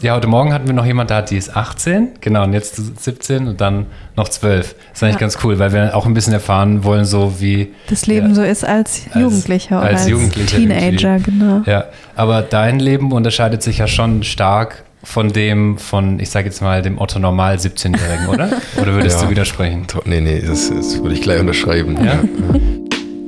jetzt, ja, heute Morgen hatten wir noch jemand da, die ist 18, genau, und jetzt 17 und dann noch 12. Ist eigentlich ganz cool, weil wir auch ein bisschen erfahren wollen, so wie das Leben so ist als Jugendlicher oder als Teenager, irgendwie. Genau. Ja, aber dein Leben unterscheidet sich ja schon stark von dem, von, ich sage jetzt mal, dem Otto Normal 17-Jährigen, oder? Oder würdest du widersprechen? Nee, das würde ich gleich unterschreiben. Ja? Ja.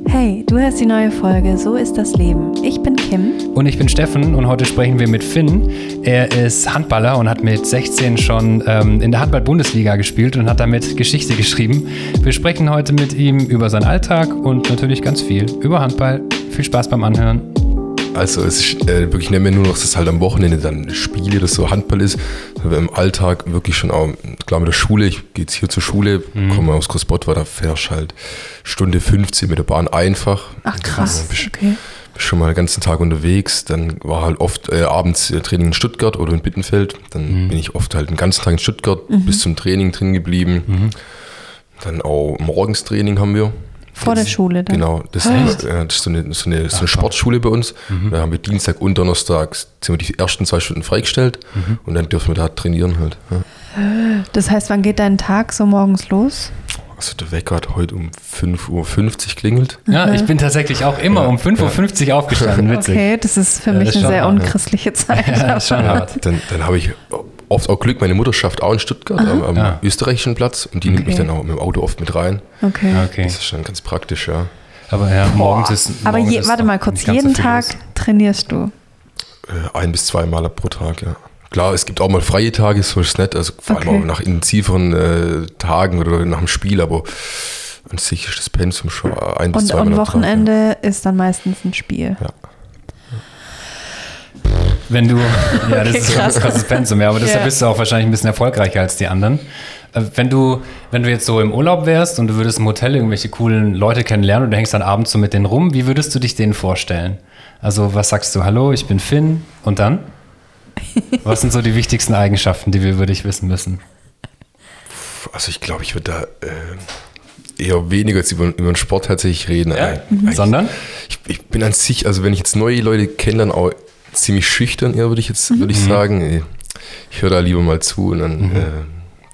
Hey, du hörst die neue Folge So ist das Leben. Ich bin Kim. Und ich bin Steffen und heute sprechen wir mit Finn. Er ist Handballer und hat mit 16 schon in der Handball-Bundesliga gespielt und hat damit Geschichte geschrieben. Wir sprechen heute mit ihm über seinen Alltag und natürlich ganz viel über Handball. Viel Spaß beim Anhören. Also es ist wirklich nicht mehr nur noch, dass es halt am Wochenende dann Spiele, dass so Handball ist, aber im Alltag wirklich schon auch, klar mit der Schule, ich gehe jetzt hier zur Schule, komme aus Großbottwar, da fährst halt Stunde 15 mit der Bahn einfach. Ach krass, okay. Schon mal den ganzen Tag unterwegs, dann war halt oft abends Training in Stuttgart oder in Bittenfeld, dann bin ich oft halt den ganzen Tag in Stuttgart bis zum Training drin geblieben, dann auch morgens Training haben wir. Vor der Schule dann? Genau, das ist so eine Sportschule bei uns. Da haben wir Dienstag und Donnerstag sind wir die ersten 2 Stunden freigestellt und dann dürfen wir da trainieren halt. Ja. Das heißt, wann geht dein Tag so morgens los? Also der Wecker hat heute um 5.50 Uhr klingelt. Ja, ich bin tatsächlich auch immer um 5.50 Uhr aufgestanden, witzig. Okay, das ist für mich eine sehr unchristliche Zeit. Ja, das ist schon hart. Dann habe ich oft auch Glück, meine Mutter schafft auch in Stuttgart am österreichischen Platz und die nimmt mich dann auch mit dem Auto oft mit rein. Okay. Das ist schon ganz praktisch, ja. Aber ja, morgens ist es. Aber warte mal kurz, jeden Tag trainierst du? 1 bis 2 Mal pro Tag, ja. Klar, es gibt auch mal freie Tage, so ist es nett, also vor allem auch nach intensiveren Tagen oder nach dem Spiel, aber an sich ist das Pensum schon 1 bis 2 Mal pro Tag. Und Wochenende ist dann meistens ein Spiel. Ja. Wenn du, ja, das ist krass. Ein krasses Pensum, ja, aber deshalb bist du auch wahrscheinlich ein bisschen erfolgreicher als die anderen. Wenn du jetzt so im Urlaub wärst und du würdest im Hotel irgendwelche coolen Leute kennenlernen und du hängst dann abends so mit denen rum, wie würdest du dich denen vorstellen? Also was sagst du? Hallo, ich bin Finn und dann? Was sind so die wichtigsten Eigenschaften, die wir über dich wissen müssen? Also ich glaube, ich würde da eher weniger als über den Sport tatsächlich reden. Ja? Sondern? Ich bin an sich, also wenn ich jetzt neue Leute kenne, dann auch ziemlich schüchtern, eher würde ich sagen. Ich höre da lieber mal zu und dann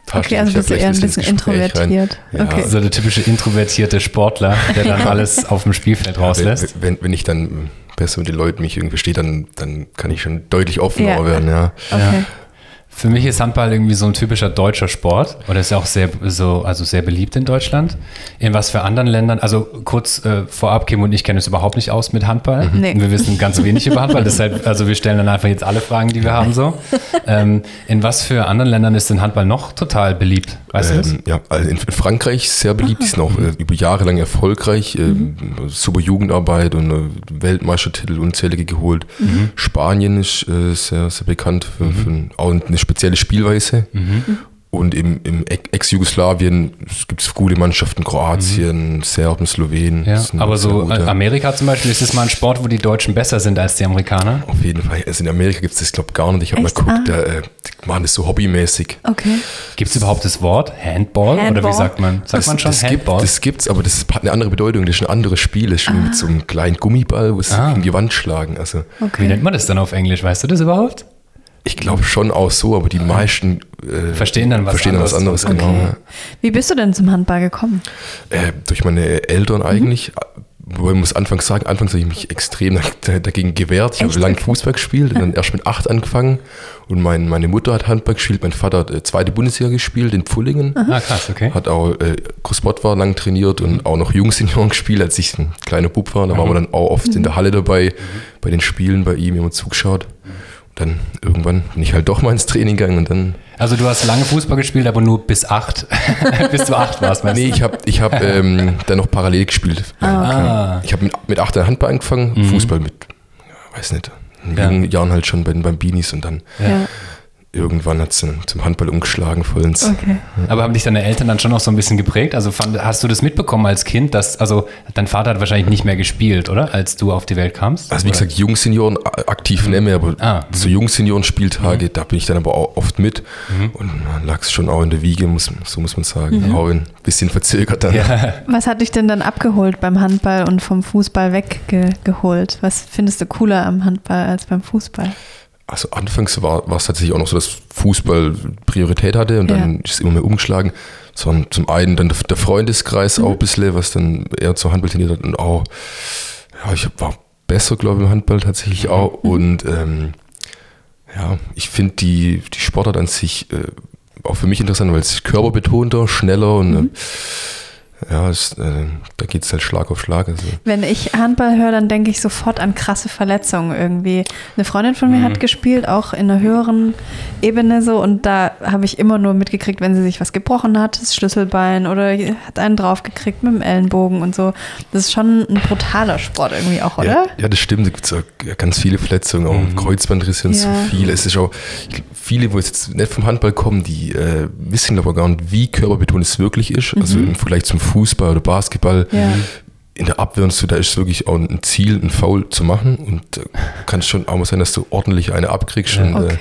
tasche ich mich vielleicht ein bisschen introvertiert rein. Ja. Okay. So der typische introvertierte Sportler, der dann alles auf dem Spielfeld rauslässt. Wenn ich dann besser mit den Leuten mich irgendwie verstehe, dann kann ich schon deutlich offener werden. Ja. Okay. Für mich ist Handball irgendwie so ein typischer deutscher Sport oder ist ja auch sehr beliebt in Deutschland. In was für anderen Ländern, also kurz vorab, Kim und ich kennen uns überhaupt nicht aus mit Handball. Nee. Wir wissen ganz wenig über Handball, deshalb, also wir stellen dann einfach jetzt alle Fragen, die wir haben so. In was für anderen Ländern ist denn Handball noch total beliebt? Weißt du das? Ja, also in Frankreich sehr beliebt, die sind auch über Jahre lang erfolgreich, super Jugendarbeit und Weltmeistertitel unzählige geholt. Spanien ist sehr, sehr bekannt für eine spezielle Spielweise und im Ex-Jugoslawien gibt es gute Mannschaften, Kroatien, Serben, Slowenen. Ja, aber so gut, Amerika zum Beispiel, ist das mal ein Sport, wo die Deutschen besser sind als die Amerikaner? Auf jeden Fall. Also in Amerika gibt es das, glaube ich, gar nicht. Ich habe mal geguckt, die machen das so hobbymäßig. Okay. Gibt es überhaupt das Wort Handball? Oder wie sagt man? Sagt man schon Handball? Das gibt es, aber das hat eine andere Bedeutung. Das ist ein anderes Spiel. Das ist mit so einem kleinen Gummiball, wo es in die Wand schlagen. Also, okay. Wie nennt man das dann auf Englisch? Weißt du das überhaupt? Ich glaube schon auch so, aber die meisten verstehen dann was anderes. Okay. Genau, ja. Wie bist du denn zum Handball gekommen? Durch meine Eltern eigentlich. Ich muss anfangs habe ich mich extrem dagegen gewehrt. Ich habe lange Fußball gespielt und dann erst mit 8 angefangen. Und meine Mutter hat Handball gespielt, mein Vater hat 2. Bundesliga gespielt in Pfullingen. Ah, krass, okay. Hat auch Großbottwar lang trainiert und auch noch Jungsenioren gespielt, als ich ein kleiner Bub war. Da waren wir dann auch oft in der Halle dabei, bei den Spielen bei ihm immer zugeschaut. Dann irgendwann bin ich halt doch mal ins Training gegangen und dann... Also du hast lange Fußball gespielt, aber nur bis 8. Bis du 8 warst, meinst du? Nee, ich hab dann noch parallel gespielt. Ich habe mit 8 Handball angefangen, Fußball mit, in jungen Jahren halt schon bei den Bambinis und dann... Ja. Irgendwann hat es zum Handball umgeschlagen vollends. Okay. Aber haben dich deine Eltern dann schon noch so ein bisschen geprägt? Also hast du das mitbekommen als Kind, dass dein Vater hat wahrscheinlich nicht mehr gespielt, oder? Als du auf die Welt kamst? Also wie gesagt, Jungsenioren aktiv nicht mehr, aber so Jungsenioren-Spieltage, da bin ich dann aber auch oft mit. Und dann lag es schon auch in der Wiege, muss man sagen. Auch ein bisschen verzögert dann. Ja. Was hat dich denn dann abgeholt beim Handball und vom Fußball weggeholt? Was findest du cooler am Handball als beim Fußball? also anfangs war es tatsächlich auch noch so, dass Fußball Priorität hatte und dann ist es immer mehr umgeschlagen. So, zum einen dann der Freundeskreis auch ein bisschen, was dann eher zu Handball tendiert hat. Und auch, ja, ich war besser, glaube ich, im Handball tatsächlich auch. Und ja, ich finde die Sportart an sich auch für mich interessant, weil es körperbetonter, schneller und ja, da geht es halt Schlag auf Schlag. Also. Wenn ich Handball höre, dann denke ich sofort an krasse Verletzungen irgendwie. Eine Freundin von mir hat gespielt, auch in einer höheren Ebene so, und da habe ich immer nur mitgekriegt, wenn sie sich was gebrochen hat, das Schlüsselbein oder hat einen draufgekriegt mit dem Ellenbogen und so. Das ist schon ein brutaler Sport irgendwie auch, oder? Ja, ja, das stimmt. Da gibt es ja ganz viele Verletzungen, auch Kreuzbandrisse und so viel. Es ist auch viele, wo es jetzt nicht vom Handball kommen, die wissen aber gar nicht, wie körperbetont es wirklich ist. Also im Vergleich zum Fußball oder Basketball, in der Abwehr und so, da ist wirklich auch ein Ziel, einen Foul zu machen, und kann es schon auch mal sein, dass du ordentlich eine abkriegst. Ja. Und,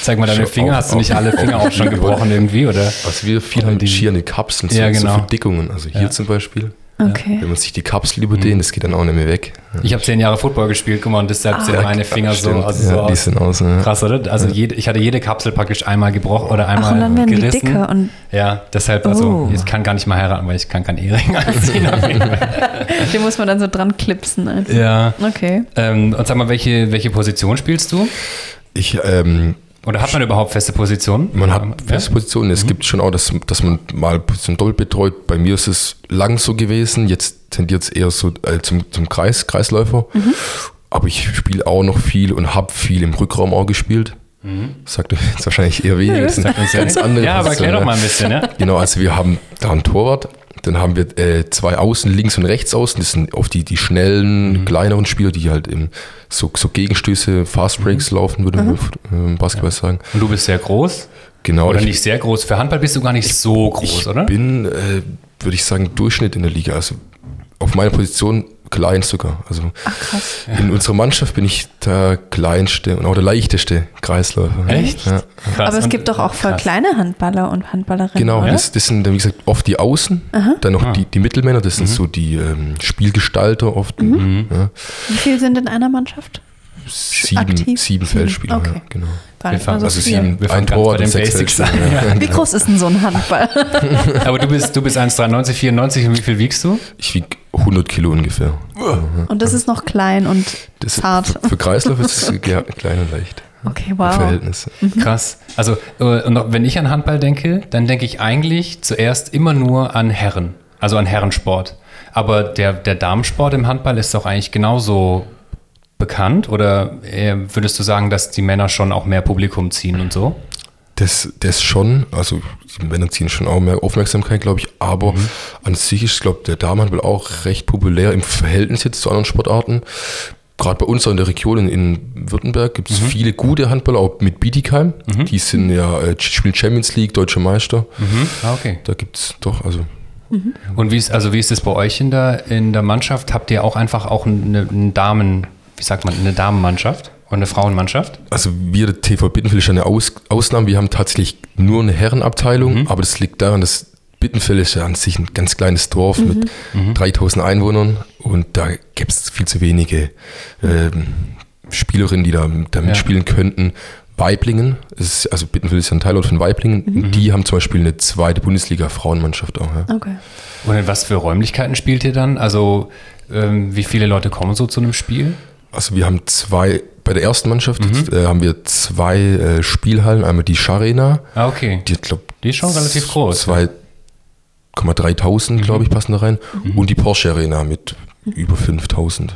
zeig mal deine Finger, hast du nicht alle Finger auch schon gebrochen irgendwie, oder? Was wir viel haben, die schierende Kapseln, so Verdickungen, also hier zum Beispiel. Okay. Wenn man sich die Kapsel überdehnt, das geht dann auch nicht mehr weg. Ja. Ich habe 10 Jahre Football gespielt, guck mal, und deshalb sind meine Finger so, die sind aus, krass, oder? Also ich hatte jede Kapsel praktisch einmal gebrochen oder einmal gerissen. Und dann werden die dicker und deshalb, also ich kann gar nicht mal heiraten, weil ich kann keinen Ehering anziehen. Den muss man dann so dran klipsen. Also. Ja. Okay. Und sag mal, welche Position spielst du? Ich, oder hat man überhaupt feste Positionen? Man hat feste Positionen. Es gibt schon auch, dass man mal Position doppelt betreut. Bei mir ist es lang so gewesen. Jetzt tendiert es eher so zum Kreisläufer. Aber ich spiele auch noch viel und habe viel im Rückraum auch gespielt. Sagt jetzt wahrscheinlich eher weniger. Das sind ganz andere. Ja, aber erklär doch mal ein bisschen. Ja? Genau, also wir haben da einen Torwart. Dann haben wir 2 Außen, links und rechts außen. Das sind oft die schnellen, kleineren Spieler, die halt eben so Gegenstöße, Fastbreaks laufen, würde man im Basketball sagen. Und du bist sehr groß? Genau. Oder nicht sehr groß. Für Handball bist du gar nicht so groß, oder? Ich bin, würde ich sagen, Durchschnitt in der Liga. Also auf meiner Position klein sogar. Also krass. In unserer Mannschaft bin ich der kleinste und auch der leichteste Kreisläufer. Echt? Ja. Krass. Aber es gibt doch auch voll kleine Handballer und Handballerinnen. Genau, das sind, wie gesagt, oft die Außen, dann noch die Mittelmänner, das sind so die Spielgestalter oft. Ja. Wie viele sind in einer Mannschaft? 7 Feldspieler, okay. Genau. Also 7, ein Tor, den 6 Feldspieler. Wie groß ist denn so ein Handball? Aber du bist 1,93, 94, und wie viel wiegst du? Ich wiege 100 Kilo ungefähr. Und das ist noch klein und das hart. Für Kreislauf ist es klein und leicht. Okay, wow. Verhältnisse. Krass. Also, und wenn ich an Handball denke, dann denke ich eigentlich zuerst immer nur an Herren, also an Herrensport. Aber der Damensport im Handball ist doch eigentlich genauso bekannt, oder würdest du sagen, dass die Männer schon auch mehr Publikum ziehen und so? Das schon, also die Männer ziehen schon auch mehr Aufmerksamkeit, glaube ich, aber an sich ist, glaube ich, der Damenhandball auch recht populär im Verhältnis jetzt zu anderen Sportarten. Gerade bei uns in der Region in Württemberg gibt es viele gute Handballer, auch mit Bietigheim. Die sind spielen Champions League, Deutscher Meister. Okay. Da gibt es doch, also... Und wie ist das bei euch in der Mannschaft? Habt ihr auch einfach auch einen Damen... Wie sagt man, eine Damenmannschaft und eine Frauenmannschaft? Also wir, TV Bittenfeld, ist eine Ausnahme. Wir haben tatsächlich nur eine Herrenabteilung, aber das liegt daran, dass Bittenfeld ist ja an sich ein ganz kleines Dorf mit 3000 Einwohnern, und da gäbe es viel zu wenige Spielerinnen, die da mitspielen könnten. Waiblingen, also Bittenfeld ist ja ein Teilort von Waiblingen, die haben zum Beispiel eine 2. Bundesliga-Frauenmannschaft auch. Ja. Okay. Und in was für Räumlichkeiten spielt ihr dann? Also wie viele Leute kommen so zu einem Spiel? Also wir haben bei der ersten Mannschaft haben wir 2 Spielhallen, einmal die Scharena. Ah, okay. Die ist schon relativ groß. 2.300, glaube ich, passen da rein. Und die Porsche Arena mit über 5.000.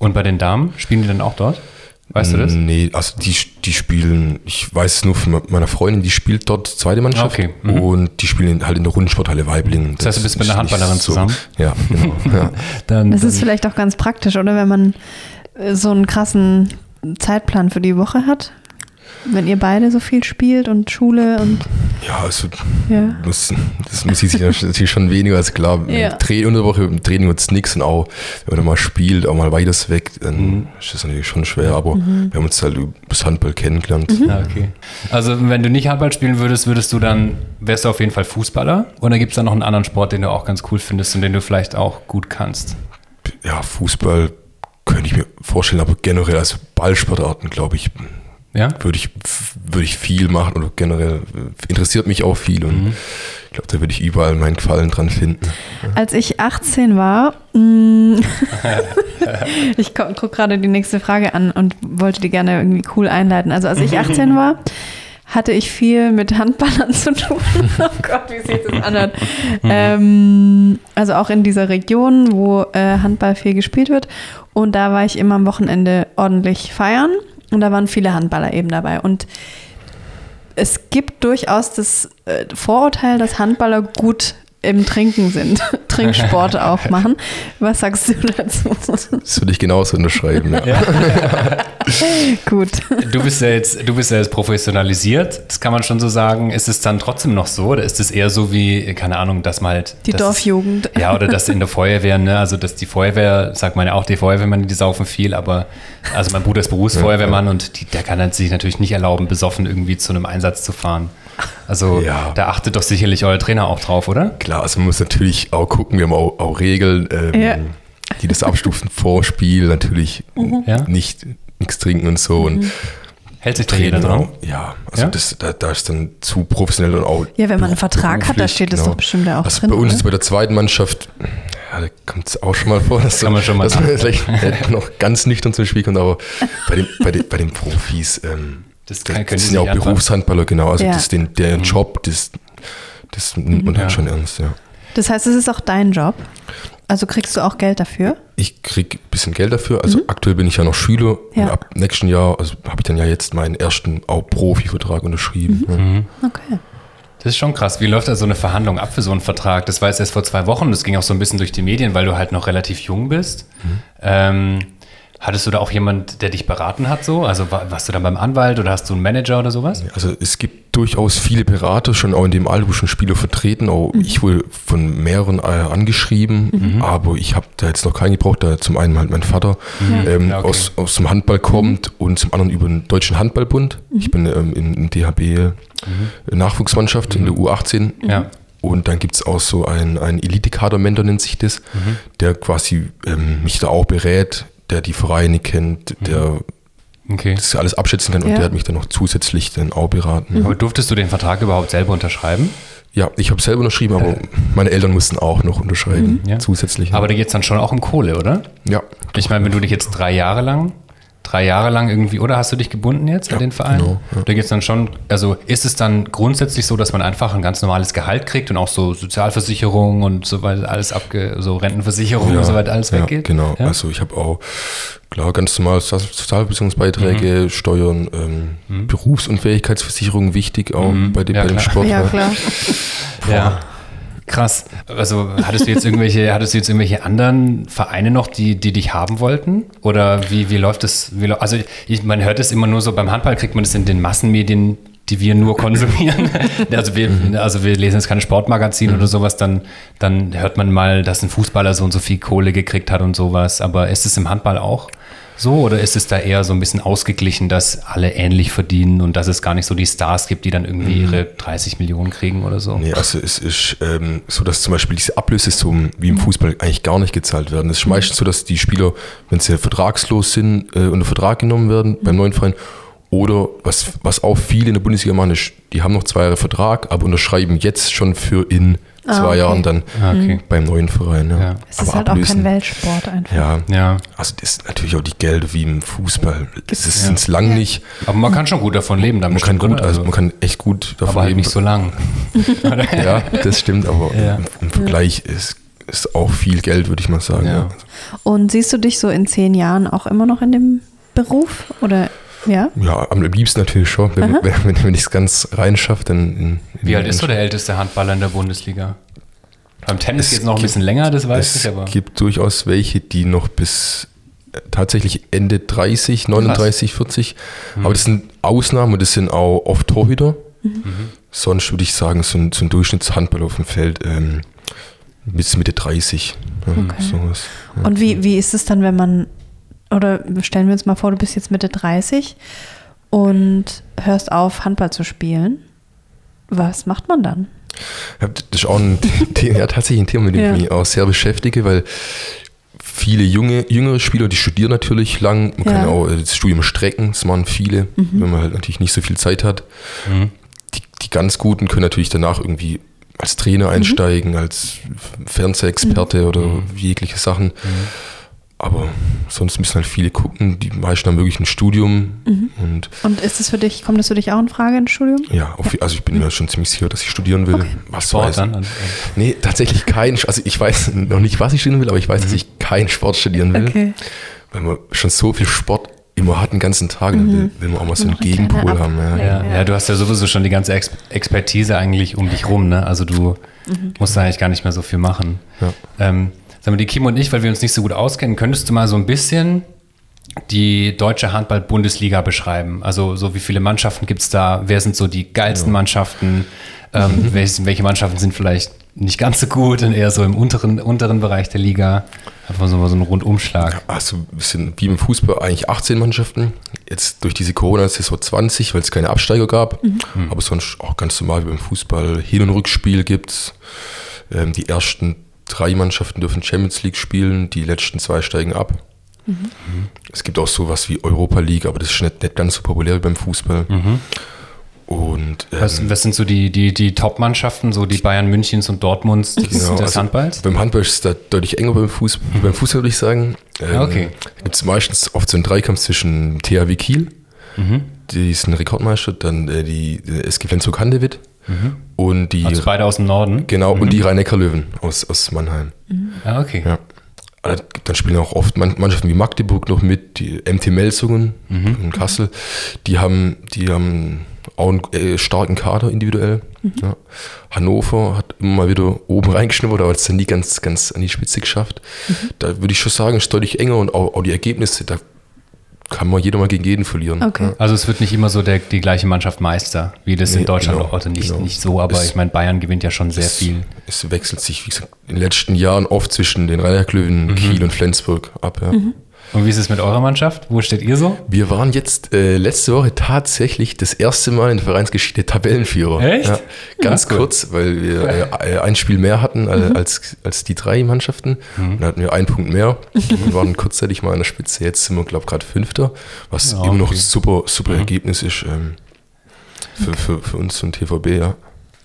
Und bei den Damen, spielen die dann auch dort? Weißt du das? Nee, also die spielen, ich weiß es nur von meiner Freundin, die spielt dort zweite Mannschaft. Okay. Und die spielen halt in der Rundsporthalle Weibling. Das heißt, du bist mit einer Handballerin zusammen? Ja, genau. Ja. Das ist vielleicht auch ganz praktisch, oder? Wenn man so einen krassen Zeitplan für die Woche hat, wenn ihr beide so viel spielt und Schule und... Ja, also das muss ich sich natürlich schon weniger, also klar, unter der Woche im Training wird es nichts, und auch wenn man mal spielt, auch mal weiters weg, dann ist das natürlich schon schwer, aber wir haben uns halt über das Handball kennengelernt. Ja, okay. Also wenn du nicht Handball spielen würdest, wärst du auf jeden Fall Fußballer, oder gibt es da noch einen anderen Sport, den du auch ganz cool findest und den du vielleicht auch gut kannst? Ja, Fußball könnte ich mir vorstellen, aber generell, also Ballsportarten, glaube ich, Ja? Würde ich viel machen oder generell interessiert mich auch viel und ich glaube, da würde ich überall meinen Gefallen dran finden. Als ich 18 war, ich gucke gerade die nächste Frage an und wollte die gerne irgendwie cool einleiten. Also als ich 18 war, hatte ich viel mit Handballern zu tun. Oh Gott, wie sich das anhört. Also auch in dieser Region, wo Handball viel gespielt wird. Und da war ich immer am Wochenende ordentlich feiern. Und da waren viele Handballer eben dabei. Und es gibt durchaus das Vorurteil, dass Handballer gut im Trinken sind, Trinksport auch machen. Was sagst du dazu? Das würde ich genauso unterschreiben. Ja. Ja. Gut. Du bist ja jetzt professionalisiert, das kann man schon so sagen. Ist es dann trotzdem noch so oder ist es eher so wie, keine Ahnung, dass man halt... Die Dorfjugend. Ja, oder dass in der Feuerwehr, ne? Also dass die Feuerwehr, sagt man ja auch, die Feuerwehrmann, die saufen viel, aber also mein Bruder ist Berufsfeuerwehrmann und der kann halt sich natürlich nicht erlauben, besoffen irgendwie zu einem Einsatz zu fahren. Also da achtet doch sicherlich euer Trainer auch drauf, oder? Klar, also man muss natürlich auch gucken, wir haben auch Regeln, die das abstufen vor Spiel, natürlich nichts trinken und so. Und hält sich da jeder dran? Ja, also da ist dann zu professionell und auch... Ja, wenn man einen Vertrag hat, da steht das doch bestimmt da auch also drin. Bei uns, bei der zweiten Mannschaft, da kommt es auch schon mal vor, dass man vielleicht noch ganz nüchtern zum Spiel kommt, aber bei den Profis... Das sind ja auch Berufshandballer, genau. Also das ist deren Job, das nimmt man dann schon ernst, ja. Das heißt, es ist auch dein Job? Also kriegst du auch Geld dafür? Ich krieg ein bisschen Geld dafür. Also aktuell bin ich ja noch Schüler. Ja. Und ab nächsten Jahr, also habe ich dann ja jetzt meinen ersten auch Profivertrag unterschrieben. Okay. Das ist schon krass. Wie läuft da so eine Verhandlung ab für so einen Vertrag? Das war jetzt erst vor 2 Wochen. Das ging auch so ein bisschen durch die Medien, weil du halt noch relativ jung bist. Hattest du da auch jemand, der dich beraten hat so? Also warst du dann beim Anwalt oder hast du einen Manager oder sowas? Also es gibt durchaus viele Berater, schon auch in dem Alter, wo schon Spieler vertreten. Auch ich wurde von mehreren angeschrieben, aber ich habe da jetzt noch keinen gebraucht, da zum einen halt mein Vater aus dem Handball kommt und zum anderen über den Deutschen Handballbund. Ich bin in DHB Nachwuchsmannschaft in der U18. Und dann gibt es auch so einen Elite-Kader-Mentor, nennt sich das, der quasi mich da auch berät, der die Vereine kennt, der das alles abschätzen kann und der hat mich dann noch zusätzlich dann auch beraten. Aber durftest du den Vertrag überhaupt selber unterschreiben? Ja, ich habe selber unterschrieben, aber meine Eltern mussten auch noch unterschreiben, zusätzlich. Aber da geht es dann schon auch um Kohle, oder? Ja. Ich meine, wenn du dich jetzt 3 Jahre lang irgendwie, oder hast du dich gebunden jetzt an den Verein? Genau, Da geht es dann schon, also ist es dann grundsätzlich so, dass man einfach ein ganz normales Gehalt kriegt und auch so Sozialversicherung und so weiter, alles so Rentenversicherung und so weiter, alles weggeht? Genau, also ich habe auch, klar, ganz normal Sozialversicherungsbeiträge, Steuern, Berufsunfähigkeitsversicherung, wichtig auch bei dem Sport. Ja, klar. Ja. Krass. Also hattest du jetzt irgendwelche anderen Vereine noch, die dich haben wollten? Oder wie läuft das? Also man hört es immer nur so, beim Handball kriegt man das in den Massenmedien, die wir nur konsumieren. Also wir lesen jetzt keine Sportmagazine oder sowas, dann hört man mal, dass ein Fußballer so und so viel Kohle gekriegt hat und sowas. Aber ist es im Handball auch so oder ist es da eher so ein bisschen ausgeglichen, dass alle ähnlich verdienen und dass es gar nicht so die Stars gibt, die dann irgendwie ihre 30 Millionen kriegen oder so? Nee, also es ist so, dass zum Beispiel diese Ablösesummen wie im Fußball eigentlich gar nicht gezahlt werden. Es ist meistens so, dass die Spieler, wenn sie vertragslos sind, unter Vertrag genommen werden beim neuen Verein. Oder was auch viele in der Bundesliga machen, ist, die haben noch 2 Jahre Vertrag, aber unterschreiben jetzt schon für in 2 Jahren dann beim neuen Verein. Ja. Es ist aber halt ablösen. Auch kein Weltsport einfach. Ja. Also das ist natürlich auch die Gelder wie im Fußball. Das ist es lang nicht. Aber man kann schon gut davon leben. Damit man kann echt gut davon leben. Aber nicht so lang. Ja, das stimmt, aber im Vergleich ist auch viel Geld, würde ich mal sagen. Ja. Und siehst du dich so in 10 Jahren auch immer noch in dem Beruf oder... Ja? Ja, am liebsten natürlich schon. Wenn ich es ganz rein schaffe, dann... Wie alt ist so der älteste Handballer in der Bundesliga? Beim Tennis geht es noch ein bisschen länger, das weiß ich aber. Es gibt durchaus welche, die noch bis tatsächlich Ende 30, 39, 40. Aber das sind Ausnahmen und das sind auch oft Torhüter. Sonst würde ich sagen, so ein Durchschnittshandballer auf dem Feld bis Mitte 30. Sowas. Und wie ist es dann, wenn man... Oder stellen wir uns mal vor, du bist jetzt Mitte 30 und hörst auf, Handball zu spielen. Was macht man dann? Das ist auch tatsächlich ein Thema, mit dem ich mich auch sehr beschäftige, weil viele jüngere Spieler, die studieren natürlich lang. Man kann auch das Studium strecken, das machen viele, wenn man halt natürlich nicht so viel Zeit hat. Mhm. Die ganz Guten können natürlich danach irgendwie als Trainer einsteigen, als Fernsehexperte oder jegliche Sachen. Mhm. Aber sonst müssen halt viele gucken, die meisten haben wirklich ein Studium. Mhm. Und ist das für dich, kommt das für dich auch in Frage, ein Studium? Ja, also ich bin mir schon ziemlich sicher, dass ich studieren will. Okay. Was Sport weiß dann? Nee, tatsächlich kein, also ich weiß noch nicht, was ich studieren will, aber ich weiß, dass ich keinen Sport studieren will. Okay. Weil man schon so viel Sport immer hat den ganzen Tag, dann will man auch mal so einen Gegenpol haben. Ja, du hast ja sowieso schon die ganze Expertise eigentlich um dich rum, ne? Also du musst da eigentlich gar nicht mehr so viel machen. Ja. Sagen wir, die Kim und ich, weil wir uns nicht so gut auskennen, könntest du mal so ein bisschen die Deutsche Handball-Bundesliga beschreiben? Also so wie viele Mannschaften gibt es da? Wer sind so die geilsten Mannschaften? Welche Mannschaften sind vielleicht nicht ganz so gut und eher so im unteren Bereich der Liga? Einfach so einen Rundumschlag. Also wir sind wie im Fußball eigentlich 18 Mannschaften. Jetzt durch diese Corona-Saison 20, weil es keine Absteiger gab. Mhm. Aber sonst auch ganz normal wie beim Fußball. Hin- und Rückspiel gibt es. Die ersten 3 Mannschaften dürfen Champions League spielen, die letzten 2 steigen ab. Mhm. Es gibt auch sowas wie Europa League, aber das ist nicht ganz so populär wie beim Fußball. Mhm. Und, was sind so die Top-Mannschaften, so die Bayern Münchens und Dortmunds des Handballs? Beim Handball ist es da deutlich enger, beim Fußball würde ich sagen. Da gibt es meistens oft so einen Dreikampf zwischen THW Kiel, die ist ein Rekordmeister, dann die SG Flensburg-Handewitt, und die, also beide aus dem Norden? Genau, und die Rhein-Neckar-Löwen aus Mannheim. Mhm. Ah, okay. Ja. Also, dann spielen auch oft Mannschaften wie Magdeburg noch mit, die MT Melsungen in Kassel. Die haben auch einen starken Kader individuell. Mhm. Ja. Hannover hat immer mal wieder oben reingeschnuppert, aber hat es dann nie ganz an die Spitze geschafft. Mhm. Da würde ich schon sagen, ist deutlich enger und auch die Ergebnisse, da kann man jeder mal gegen jeden verlieren. Okay. Ja. Also es wird nicht immer so die gleiche Mannschaft Meister, wie das in Deutschland oder nicht so, aber ich meine, Bayern gewinnt ja schon sehr viel. Es wechselt sich, wie gesagt, in den letzten Jahren oft zwischen den Rhein-Neckar-Löwen, Kiel und Flensburg ab. Ja. Mhm. Und wie ist es mit eurer Mannschaft? Wo steht ihr so? Wir waren jetzt letzte Woche tatsächlich das erste Mal in der Vereinsgeschichte Tabellenführer. Echt? Ja, ganz kurz, weil wir ein Spiel mehr hatten als die 3 Mannschaften. Dann hatten wir einen Punkt mehr und waren kurzzeitig mal an der Spitze. Jetzt sind wir, glaube ich, gerade 5. Was immer noch ein super Ergebnis ist für uns und TVB, ja.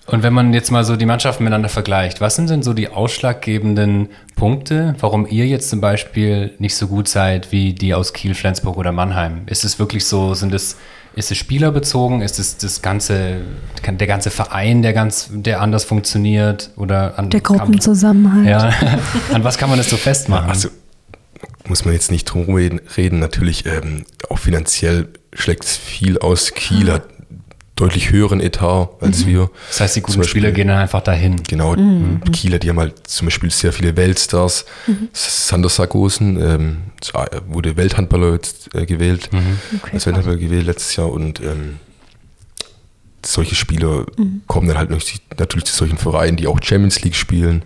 Und wenn man jetzt mal so die Mannschaften miteinander vergleicht, was sind denn so die ausschlaggebenden Punkte, warum ihr jetzt zum Beispiel nicht so gut seid wie die aus Kiel, Flensburg oder Mannheim? Ist es wirklich so, ist es spielerbezogen? Ist es der ganze Verein, der anders funktioniert? Oder der Gruppenzusammenhalt. An was kann man das so festmachen? Also muss man jetzt nicht drum reden. Natürlich auch finanziell schlägt es viel aus. Kiel hat deutlich höheren Etat als wir. Das heißt, die guten Spieler gehen dann einfach dahin. Genau, Kieler, die haben halt zum Beispiel sehr viele Weltstars. Sanders Sargosen wurde Welthandballer gewählt, als Welthandballer gewählt letztes Jahr, und solche Spieler kommen dann halt natürlich zu solchen Vereinen, die auch Champions League spielen.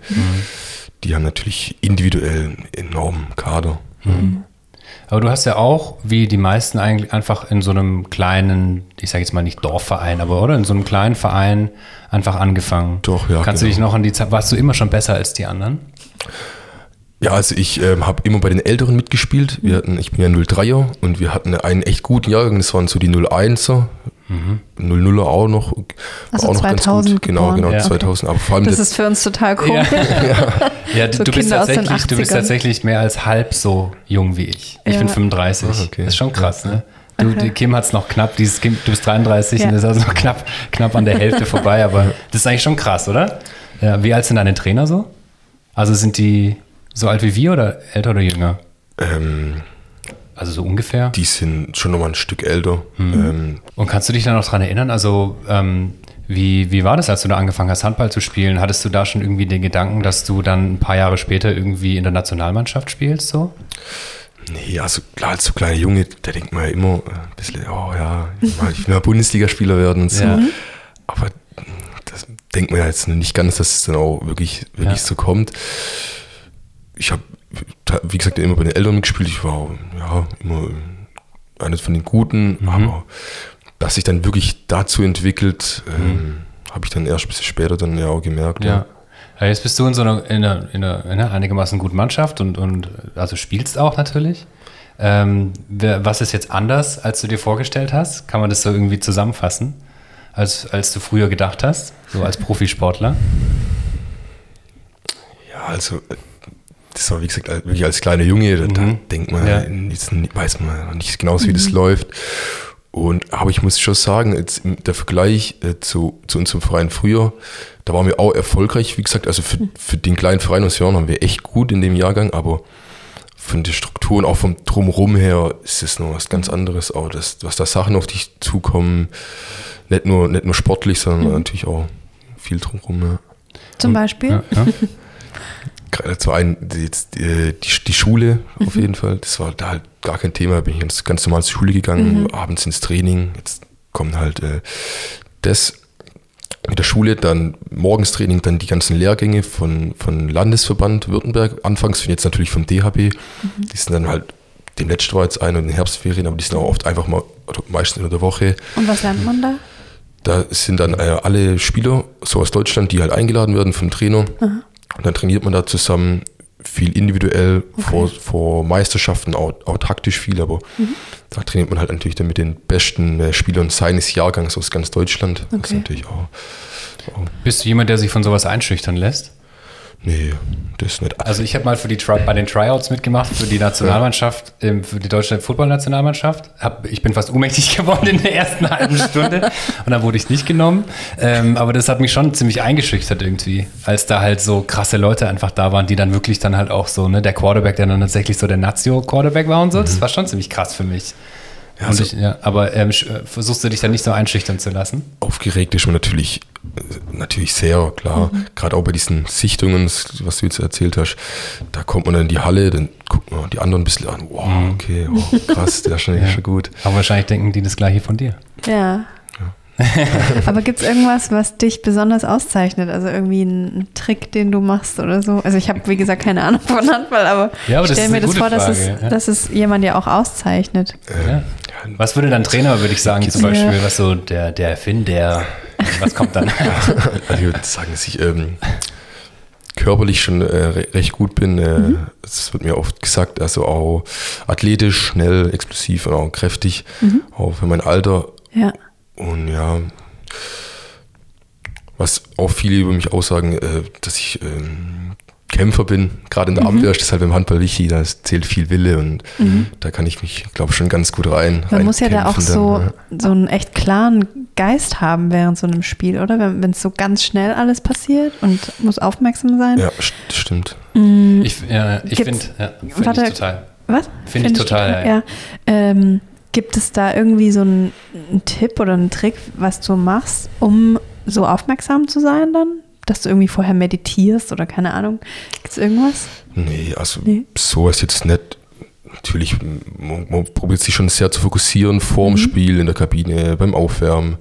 Die haben natürlich individuell einen enormen Kader. Aber du hast ja auch, wie die meisten eigentlich, einfach in so einem kleinen, ich sage jetzt mal nicht Dorfverein, aber in so einem kleinen Verein einfach angefangen. Doch, ja. Kannst du dich noch an die Zeit, warst du immer schon besser als die anderen? Ja, also ich habe immer bei den Älteren mitgespielt. Ich bin ja 03er und wir hatten einen echt guten Jahrgang, das waren so die 01er. 0-0er auch noch. Also auch noch 2000 ganz gut. Genau, ja. 2000. Aber vor allem das ist für uns total cool. Ja, so du bist tatsächlich mehr als halb so jung wie ich. Ich bin 35. Oh, okay. Das ist schon krass, ne? Die Kim hat es noch knapp. Du bist 33 und ist also noch knapp an der Hälfte vorbei. Aber das ist eigentlich schon krass, oder? Ja, wie alt sind deine Trainer so? Also sind die so alt wie wir oder älter oder jünger? Also so ungefähr? Die sind schon nochmal ein Stück älter. Und kannst du dich da noch dran erinnern? Also wie war das, als du da angefangen hast, Handball zu spielen? Hattest du da schon irgendwie den Gedanken, dass du dann ein paar Jahre später irgendwie in der Nationalmannschaft spielst? So? Nee, also klar, als so kleiner Junge, da denkt man ja immer ein bisschen, ich will mal Bundesligaspieler werden und so. Ja. Aber das denkt man ja jetzt nicht ganz, dass es dann auch wirklich so kommt. Ich habe, wie gesagt, immer bei den Eltern mitgespielt. Ich war immer eines von den Guten. Aber dass sich dann wirklich dazu entwickelt, habe ich dann erst ein bisschen später dann auch gemerkt. Ja. Jetzt bist du in so einer einigermaßen guten Mannschaft und also spielst auch natürlich. Was ist jetzt anders, als du dir vorgestellt hast? Kann man das so irgendwie zusammenfassen, als du früher gedacht hast, so als Profisportler? Ja, also das war, wie gesagt, wirklich als kleiner Junge, da denkt man, jetzt weiß man noch nicht genau, wie das läuft. Aber ich muss schon sagen, jetzt der Vergleich zu unserem Verein früher, da waren wir auch erfolgreich, wie gesagt, also für den kleinen Verein aus Jörn haben wir echt gut in dem Jahrgang, aber von der Struktur und auch vom Drumherum her ist es noch was ganz anderes, auch was da Sachen auf dich zukommen, nicht nur sportlich, sondern natürlich auch viel drumherum. Ja. Zum Beispiel? Ja. Zum einen die Schule auf jeden Fall, das war da halt gar kein Thema, bin ich ganz normal zur Schule gegangen, abends ins Training, jetzt kommt halt das mit der Schule, dann morgens Training, dann die ganzen Lehrgänge von Landesverband Württemberg, anfangs und jetzt natürlich vom DHB, die sind dann halt, dem letzten war jetzt ein und in den Herbstferien, aber die sind auch oft einfach mal, meistens in der Woche. Und was lernt man da? Da sind dann alle Spieler, so aus Deutschland, die halt eingeladen werden vom Trainer. Mhm. Und dann trainiert man da zusammen viel individuell, vor Meisterschaften, auch taktisch viel, aber da trainiert man halt natürlich dann mit den besten Spielern seines Jahrgangs aus ganz Deutschland. Okay. Das ist natürlich auch. Bist du jemand, der sich von sowas einschüchtern lässt? Nee, das nicht. Also ich habe mal bei den Tryouts mitgemacht für die Nationalmannschaft, für die deutsche Football-Nationalmannschaft. Ich bin fast ohnmächtig geworden in der ersten halben Stunde und dann wurde ich nicht genommen. Aber das hat mich schon ziemlich eingeschüchtert irgendwie, als da halt so krasse Leute einfach da waren, die dann wirklich dann halt auch so, ne, der Quarterback, der dann tatsächlich so der Nazio-Quarterback war und so. Das war schon ziemlich krass für mich. Ja, also, aber versuchst du dich dann nicht so einschüchtern zu lassen? Aufgeregt ist man natürlich sehr, klar. Gerade auch bei diesen Sichtungen, was du jetzt erzählt hast, da kommt man dann in die Halle, dann guckt man die anderen ein bisschen an. Wow, okay, krass, der ist schon gut. Aber wahrscheinlich denken die das Gleiche von dir. Ja. Aber gibt es irgendwas, was dich besonders auszeichnet? Also irgendwie einen Trick, den du machst oder so? Also ich habe, wie gesagt, keine Ahnung von Handball, aber ich stelle mir das vor, dass es jemand ja auch auszeichnet. Was würde dann Trainer, würde ich sagen, zum Beispiel, was so der Finn, was kommt dann? Also ich würde sagen, dass ich körperlich schon recht gut bin. Das wird mir oft gesagt, also auch athletisch, schnell, explosiv und auch kräftig, auch für mein Alter. Ja. Und ja, was auch viele über mich aussagen, dass ich Kämpfer bin, gerade in der Abwehr, ist das halt beim Handball wichtig, da zählt viel Wille und da kann ich mich, glaube ich, schon ganz gut rein. Man muss ja da auch so einen echt klaren Geist haben während so einem Spiel, oder? Wenn es so ganz schnell alles passiert und muss aufmerksam sein. Ja, stimmt. Ich finde, finde ich total. Was? Finde ich total, ja. Gibt es da irgendwie so einen Tipp oder einen Trick, was du machst, um so aufmerksam zu sein dann? Dass du irgendwie vorher meditierst oder keine Ahnung? Gibt es irgendwas? Nee, also so ist jetzt nicht. Natürlich, man probiert sich schon sehr zu fokussieren vorm Spiel, in der Kabine, beim Aufwärmen,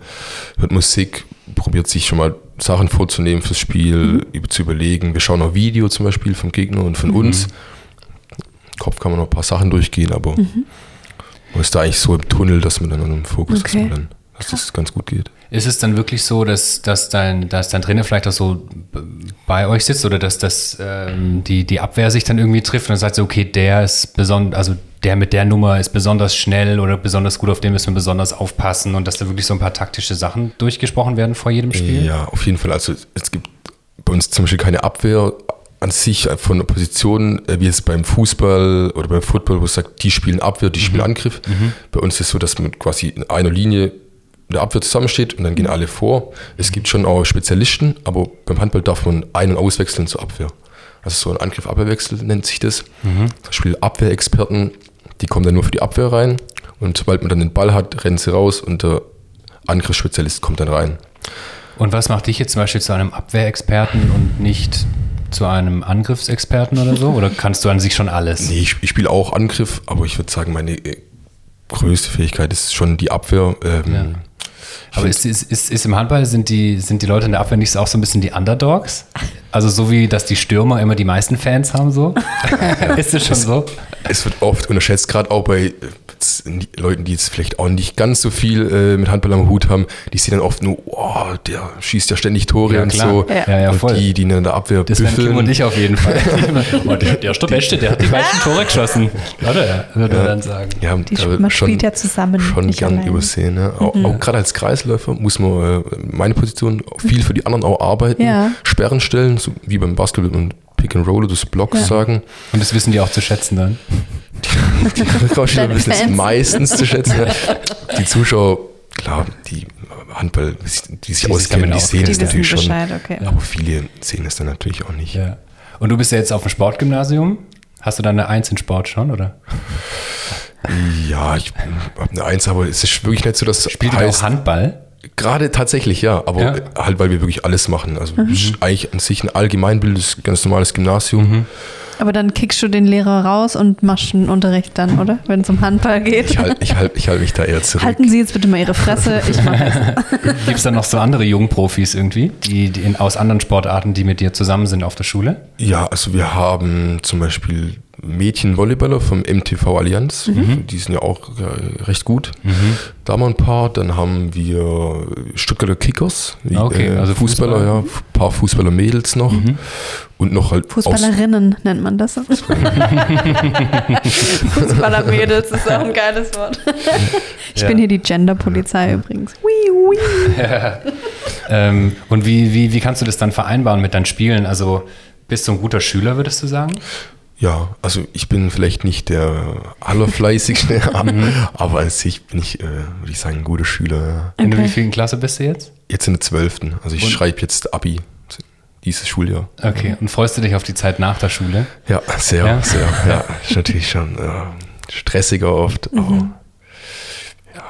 hört Musik, probiert sich schon mal Sachen vorzunehmen fürs Spiel, zu überlegen. Wir schauen auch Video zum Beispiel vom Gegner und von uns. Im Kopf kann man noch ein paar Sachen durchgehen, aber man ist da eigentlich so im Tunnel, dass man dann an einem Fokus ist. Dass das ganz gut geht. Ist es dann wirklich so, dass dein Trainer vielleicht auch so bei euch sitzt oder dass die Abwehr sich dann irgendwie trifft und dann sagt so, okay, der ist besonders, also der mit der Nummer ist besonders schnell oder besonders gut, auf den müssen wir besonders aufpassen und dass da wirklich so ein paar taktische Sachen durchgesprochen werden vor jedem Spiel? Ja, auf jeden Fall. Also es gibt bei uns zum Beispiel keine Abwehr an sich von der Position, wie es beim Fußball oder beim Football, wo es sagt, die spielen Abwehr, die spielen Angriff. Bei uns ist es so, dass man quasi in einer Linie der Abwehr zusammensteht und dann gehen alle vor. Es gibt schon auch Spezialisten, aber beim Handball darf man ein- und auswechseln zur Abwehr. Also so ein Angriff-Abwehrwechsel nennt sich das. Da spielen Abwehrexperten, die kommen dann nur für die Abwehr rein und sobald man dann den Ball hat, rennen sie raus und der Angriffsspezialist kommt dann rein. Und was macht dich jetzt zum Beispiel zu einem Abwehrexperten und nicht zu einem Angriffsexperten oder so? Oder kannst du an sich schon alles? Nee, ich spiele auch Angriff, aber ich würde sagen, meine größte Fähigkeit ist schon die Abwehr. Aber ist im Handball, sind die Leute in der Abwehr nicht auch so ein bisschen die Underdogs? Also so wie, dass die Stürmer immer die meisten Fans haben, so? Ist das schon so? Es wird oft unterschätzt, gerade auch bei jetzt Leuten, die jetzt vielleicht auch nicht ganz so viel mit Handball am Hut haben, die sehen dann oft nur, oh, der schießt ja ständig Tore, ja, und so. Ja. Ja, und voll. Die in der Abwehr büffeln. Das wären Kim und ich auf jeden Fall. Oh, der ist der Beste, der hat die meisten Tore geschossen. Oder? Würde man dann sagen. Ja, man spielt ja zusammen. Schon gern allein. Übersehen. Ja. Auch, auch gerade als Kreisläufer muss man, meine Position, viel für die anderen auch arbeiten, Sperren stellen, so wie beim Basketball und Pick and Roll oder das Block sagen. Und das wissen die auch zu schätzen dann. Die Handballspieler wissen es meistens zu schätzen. Die Zuschauer, klar, die Handball, die sich auskennen, die sehen es natürlich schon. Okay. Aber viele sehen es dann natürlich auch nicht. Ja. Und du bist ja jetzt auf dem Sportgymnasium. Hast du dann eine 1 in Sport schon, oder? Ja, ich habe eine 1, aber es ist wirklich nicht so, dass... Spielt du auch Handball? Gerade tatsächlich, ja, aber halt, weil wir wirklich alles machen. Also eigentlich an sich ein allgemeinbildendes, ganz normales Gymnasium. Mhm. Aber dann kickst du den Lehrer raus und machst einen Unterricht dann, oder? Wenn es um Handball geht. Ich halt mich da eher zurück. Halten Sie jetzt bitte mal Ihre Fresse, ich mache es. Gibt es dann noch so andere Jugendprofis irgendwie, die aus anderen Sportarten, die mit dir zusammen sind auf der Schule? Ja, also wir haben zum Beispiel Mädchen-Volleyballer vom MTV Allianz. Mhm. Die sind ja auch recht gut. Mhm. Da haben wir ein paar. Dann haben wir Stuttgarter Kickers. Okay, also Fußballer, ja. Ein paar Fußballer-Mädels noch. Mhm. Und noch halt Fußballerinnen nennt man das. Fußballer-Mädels ist auch ein geiles Wort. Ich bin hier die Gender-Polizei übrigens. Wii, wii. Ja. Und wie kannst du das dann vereinbaren mit deinen Spielen? Also bist du ein guter Schüler, würdest du sagen? Ja, also ich bin vielleicht nicht der allerfleißigste, aber an sich bin ich, würde ich sagen, ein guter Schüler. Okay. In der wievielten Klasse bist du jetzt? Jetzt in der 12. Also ich schreibe jetzt Abi dieses Schuljahr. Okay, und freust du dich auf die Zeit nach der Schule? Ja, sehr. Ja, ist natürlich schon stressiger oft, aber...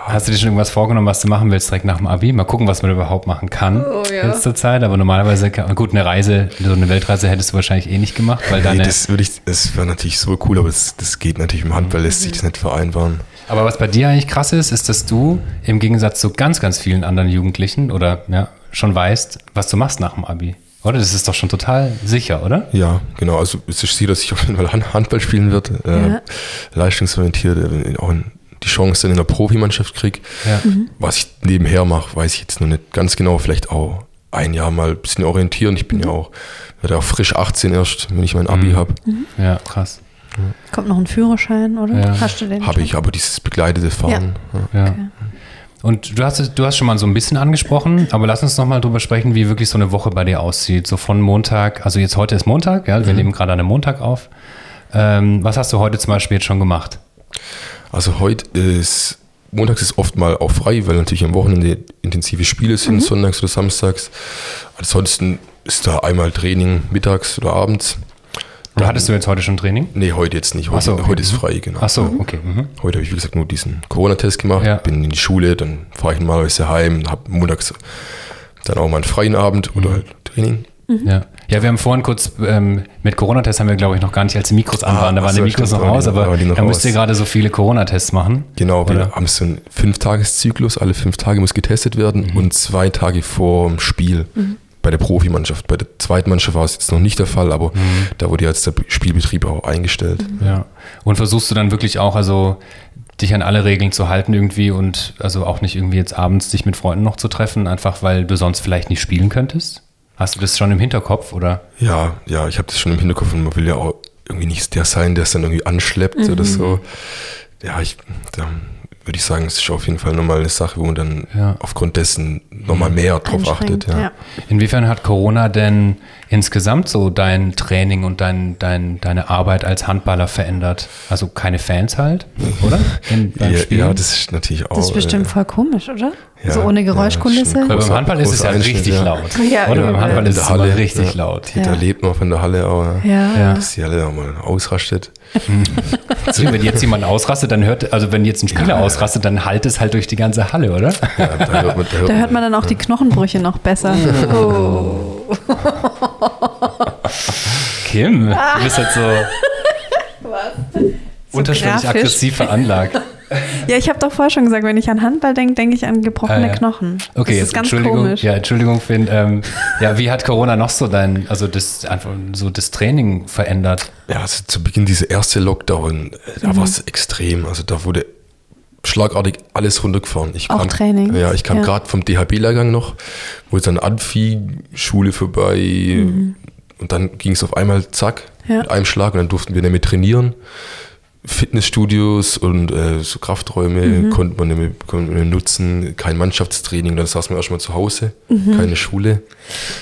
Hast du dir schon irgendwas vorgenommen, was du machen willst direkt nach dem Abi? Mal gucken, was man überhaupt machen kann jetzt zur Zeit. Aber normalerweise, eine Reise, so eine Weltreise hättest du wahrscheinlich eh nicht gemacht. Weil deine das wäre natürlich so cool, aber das geht natürlich im Handball, lässt sich das nicht vereinbaren. Aber was bei dir eigentlich krass ist, dass du im Gegensatz zu ganz, ganz vielen anderen Jugendlichen oder schon weißt, was du machst nach dem Abi. Oder? Das ist doch schon total sicher, oder? Ja, genau. Also es ist sicher, dass ich auf jeden Fall Handball spielen werde. Leistungsorientiert, auch in die Chance dann in der Profimannschaft kriege. Ja. Was ich nebenher mache, weiß ich jetzt noch nicht ganz genau. Vielleicht auch ein Jahr mal ein bisschen orientieren. Ich bin werde auch frisch 18 erst, wenn ich mein Abi habe. Mhm. Ja, krass. Ja. Kommt noch ein Führerschein, oder? Ja. Hast du den? Habe ich, aber dieses begleitete Fahren. Ja. Ja. Okay. Und du hast schon mal so ein bisschen angesprochen, aber lass uns noch mal drüber sprechen, wie wirklich so eine Woche bei dir aussieht. So von Montag, also jetzt heute ist Montag, wir nehmen gerade an einem Montag auf. Was hast du heute zum Beispiel jetzt schon gemacht? Also montags ist oft mal auch frei, weil natürlich am Wochenende intensive Spiele sind, sonntags oder samstags. Ansonsten ist da einmal Training mittags oder abends. Oder hattest du jetzt heute schon Training? Nee, heute jetzt nicht. Heute ist frei, genau. Ach so, okay. Mhm. Heute habe ich, wie gesagt, nur diesen Corona-Test gemacht, bin in die Schule, dann fahre ich normalerweise heim, habe montags dann auch mal einen freien Abend oder halt Training. Mhm. Ja, wir haben vorhin kurz mit Corona-Tests haben wir, glaube ich, noch gar nicht, als die Mikros an waren. Da waren die Mikros noch raus, aber da müsst ihr gerade so viele Corona-Tests machen. Genau, wir haben so einen 5-Tages-Zyklus. Alle 5 Tage muss getestet werden und 2 Tage vor dem Spiel bei der Profimannschaft. Bei der Zweitmannschaft war es jetzt noch nicht der Fall, aber da wurde jetzt der Spielbetrieb auch eingestellt. Ja. Und versuchst du dann wirklich auch, also dich an alle Regeln zu halten irgendwie und also auch nicht irgendwie jetzt abends dich mit Freunden noch zu treffen, einfach weil du sonst vielleicht nicht spielen könntest? Hast du das schon im Hinterkopf, oder? Ja, ich habe das schon im Hinterkopf und man will ja auch irgendwie nicht der sein, der es dann irgendwie anschleppt oder so. Ja, da würde ich sagen, es ist auf jeden Fall nochmal eine Sache, wo man dann aufgrund dessen nochmal mehr drauf achtet. Ja. Inwiefern hat Corona denn insgesamt so dein Training und deine Arbeit als Handballer verändert? Also keine Fans halt, oder? Ja, das ist natürlich auch... Das ist bestimmt voll komisch, oder? Ja, so ohne Geräuschkulisse? Ja, beim Handball ist es ja richtig laut. Ja, oder beim Handball ist es Halle richtig laut. Da lebt man von der Halle auch, dass die Halle auch mal ausrastet. Also, wenn jetzt jemand ausrastet, dann wenn jetzt ein Spieler ausrastet, dann halt es halt durch die ganze Halle, oder? Ja, da hört man dann auch die Knochenbrüche noch besser. Oh. Kim, du bist jetzt so unterschwellig aggressiv veranlagt. Ja, ich habe doch vorher schon gesagt, wenn ich an Handball denke, denke ich an gebrochene Knochen. Okay, das ist ganz komisch. Ja, Entschuldigung, Finn. Wie hat Corona noch so das Training verändert? Ja, also zu Beginn dieser erste Lockdown, da war es extrem. Also da wurde schlagartig alles runtergefahren. Training? Ja, ich kam gerade vom DHB-Lehrgang noch, wo dann Anfi-Schule vorbei und dann ging es auf einmal zack, mit einem Schlag und dann durften wir nicht mehr trainieren. Fitnessstudios und so Krafträume konnten wir nutzen, kein Mannschaftstraining, dann saßen wir erstmal zu Hause, keine Schule.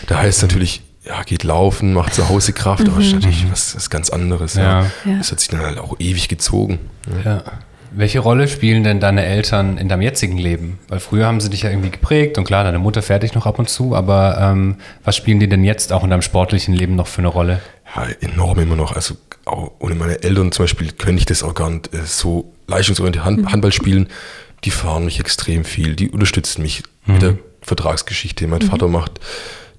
Da heißt natürlich, ja, geht laufen, macht zu Hause Kraft, aber das ist natürlich was ganz anderes. Ja. Ja. Das hat sich dann halt auch ewig gezogen. Ja. Ja. Welche Rolle spielen denn deine Eltern in deinem jetzigen Leben? Weil früher haben sie dich ja irgendwie geprägt und klar, deine Mutter fertig noch ab und zu, aber was spielen die denn jetzt auch in deinem sportlichen Leben noch für eine Rolle? Ja, enorm immer noch. Also auch ohne meine Eltern zum Beispiel könnte ich das auch gar nicht so leistungsorientiert Handball spielen. Die fahren mich extrem viel, die unterstützen mich mit der Vertragsgeschichte. Mein Vater macht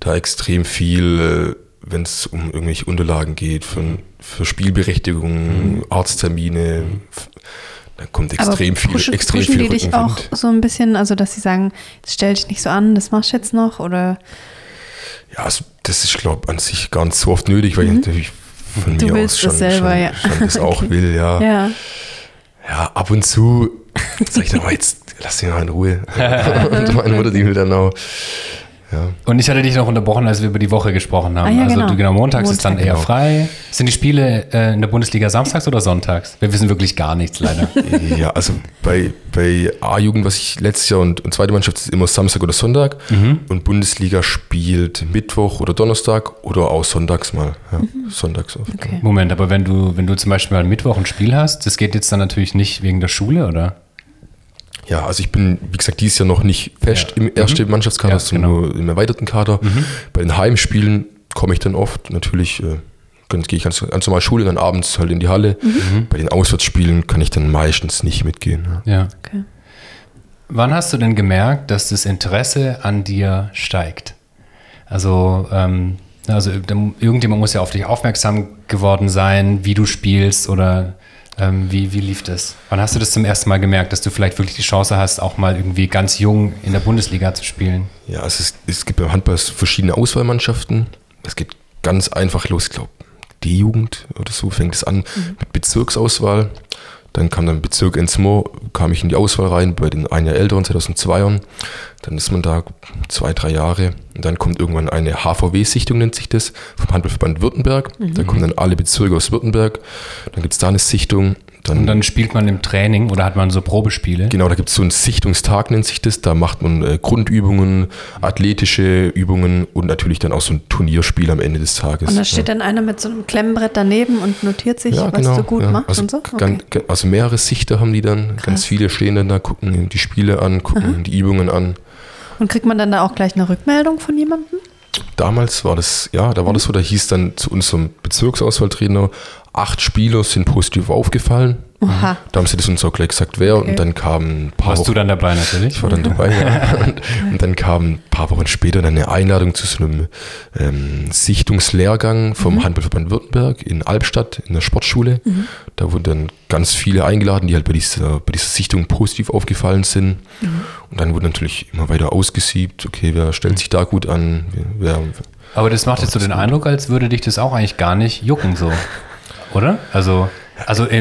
da extrem viel, wenn es um irgendwelche Unterlagen geht, für Spielberechtigungen, Arzttermine, da kommt extrem viel Rückenwind. Aber pushen die dich auch so ein bisschen, also dass sie sagen, stell dich nicht so an, das machst du jetzt noch, oder? Ja, also das ist, glaube ich, an sich gar nicht so oft nötig, weil ich natürlich von du mir aus schon das auch will, ja. Ja, ab und zu sag ich dann, jetzt lass mich mal in Ruhe. Und meine Mutter, die will dann auch. Ja. Und ich hatte dich noch unterbrochen, als wir über die Woche gesprochen haben. Ja, also genau. Montags ist dann eher frei. Sind die Spiele in der Bundesliga samstags oder sonntags? Wir wissen wirklich gar nichts, leider. Ja, also bei A-Jugend, was ich letztes Jahr und zweite Mannschaft, ist immer Samstag oder Sonntag. Und Bundesliga spielt Mittwoch oder Donnerstag oder auch sonntags mal. Ja, sonntags oft. Okay. Moment, aber wenn du zum Beispiel am Mittwoch ein Spiel hast, das geht jetzt dann natürlich nicht wegen der Schule, oder? Ja, also ich bin, wie gesagt, dieses Jahr noch nicht fest im ersten Mannschaftskader, sondern nur im erweiterten Kader. Bei den Heimspielen komme ich dann oft. Natürlich gehe ich ganz normal Schule, dann abends halt in die Halle. Bei den Auswärtsspielen kann ich dann meistens nicht mitgehen. Ja. Okay. Wann hast du denn gemerkt, dass das Interesse an dir steigt? Also irgendjemand muss ja auf dich aufmerksam geworden sein, wie du spielst oder... Wie lief das? Wann hast du das zum ersten Mal gemerkt, dass du vielleicht wirklich die Chance hast, auch mal irgendwie ganz jung in der Bundesliga zu spielen? Ja, also es gibt beim Handball verschiedene Auswahlmannschaften. Es geht ganz einfach los, ich glaube, die D-Jugend oder so fängt es an mit Bezirksauswahl. Dann kam dann Bezirk Enzmoor, kam ich in die Auswahl rein bei den ein Jahr älteren, 2002ern. Dann ist man da 2-3 Jahre. Und dann kommt irgendwann eine HVW-Sichtung, nennt sich das, vom Handballverband Württemberg. Da kommen dann alle Bezirke aus Württemberg. Dann gibt es da eine Sichtung. Und dann spielt man im Training oder hat man so Probespiele? Genau, da gibt es so einen Sichtungstag, nennt sich das. Da macht man Grundübungen, athletische Übungen und natürlich dann auch so ein Turnierspiel am Ende des Tages. Und da steht dann einer mit so einem Klemmbrett daneben und notiert sich, was du gut machst und so? Okay. Also mehrere Sichter haben die dann. Krass. Ganz viele stehen dann da, gucken die Spiele an, gucken die Übungen an. Und kriegt man dann da auch gleich eine Rückmeldung von jemandem? Damals war das, da war das so, da hieß dann zu unserem Bezirksauswahltrainer, 8 Spieler sind positiv aufgefallen. Aha. Da haben sie das uns auch gleich gesagt, wer. Okay. Und dann kamen ein paar Warst Wochen, du dann dabei natürlich? Ich war dann dabei, Und dann kamen ein paar Wochen später dann eine Einladung zu so einem Sichtungslehrgang vom Handballverband Württemberg in Albstadt, in der Sportschule. Da wurden dann ganz viele eingeladen, die halt bei dieser Sichtung positiv aufgefallen sind. Und dann wurde natürlich immer weiter ausgesiebt, okay, wer stellt sich da gut an? Aber das macht jetzt so den Eindruck, als würde dich das auch eigentlich gar nicht jucken so. Oder? Also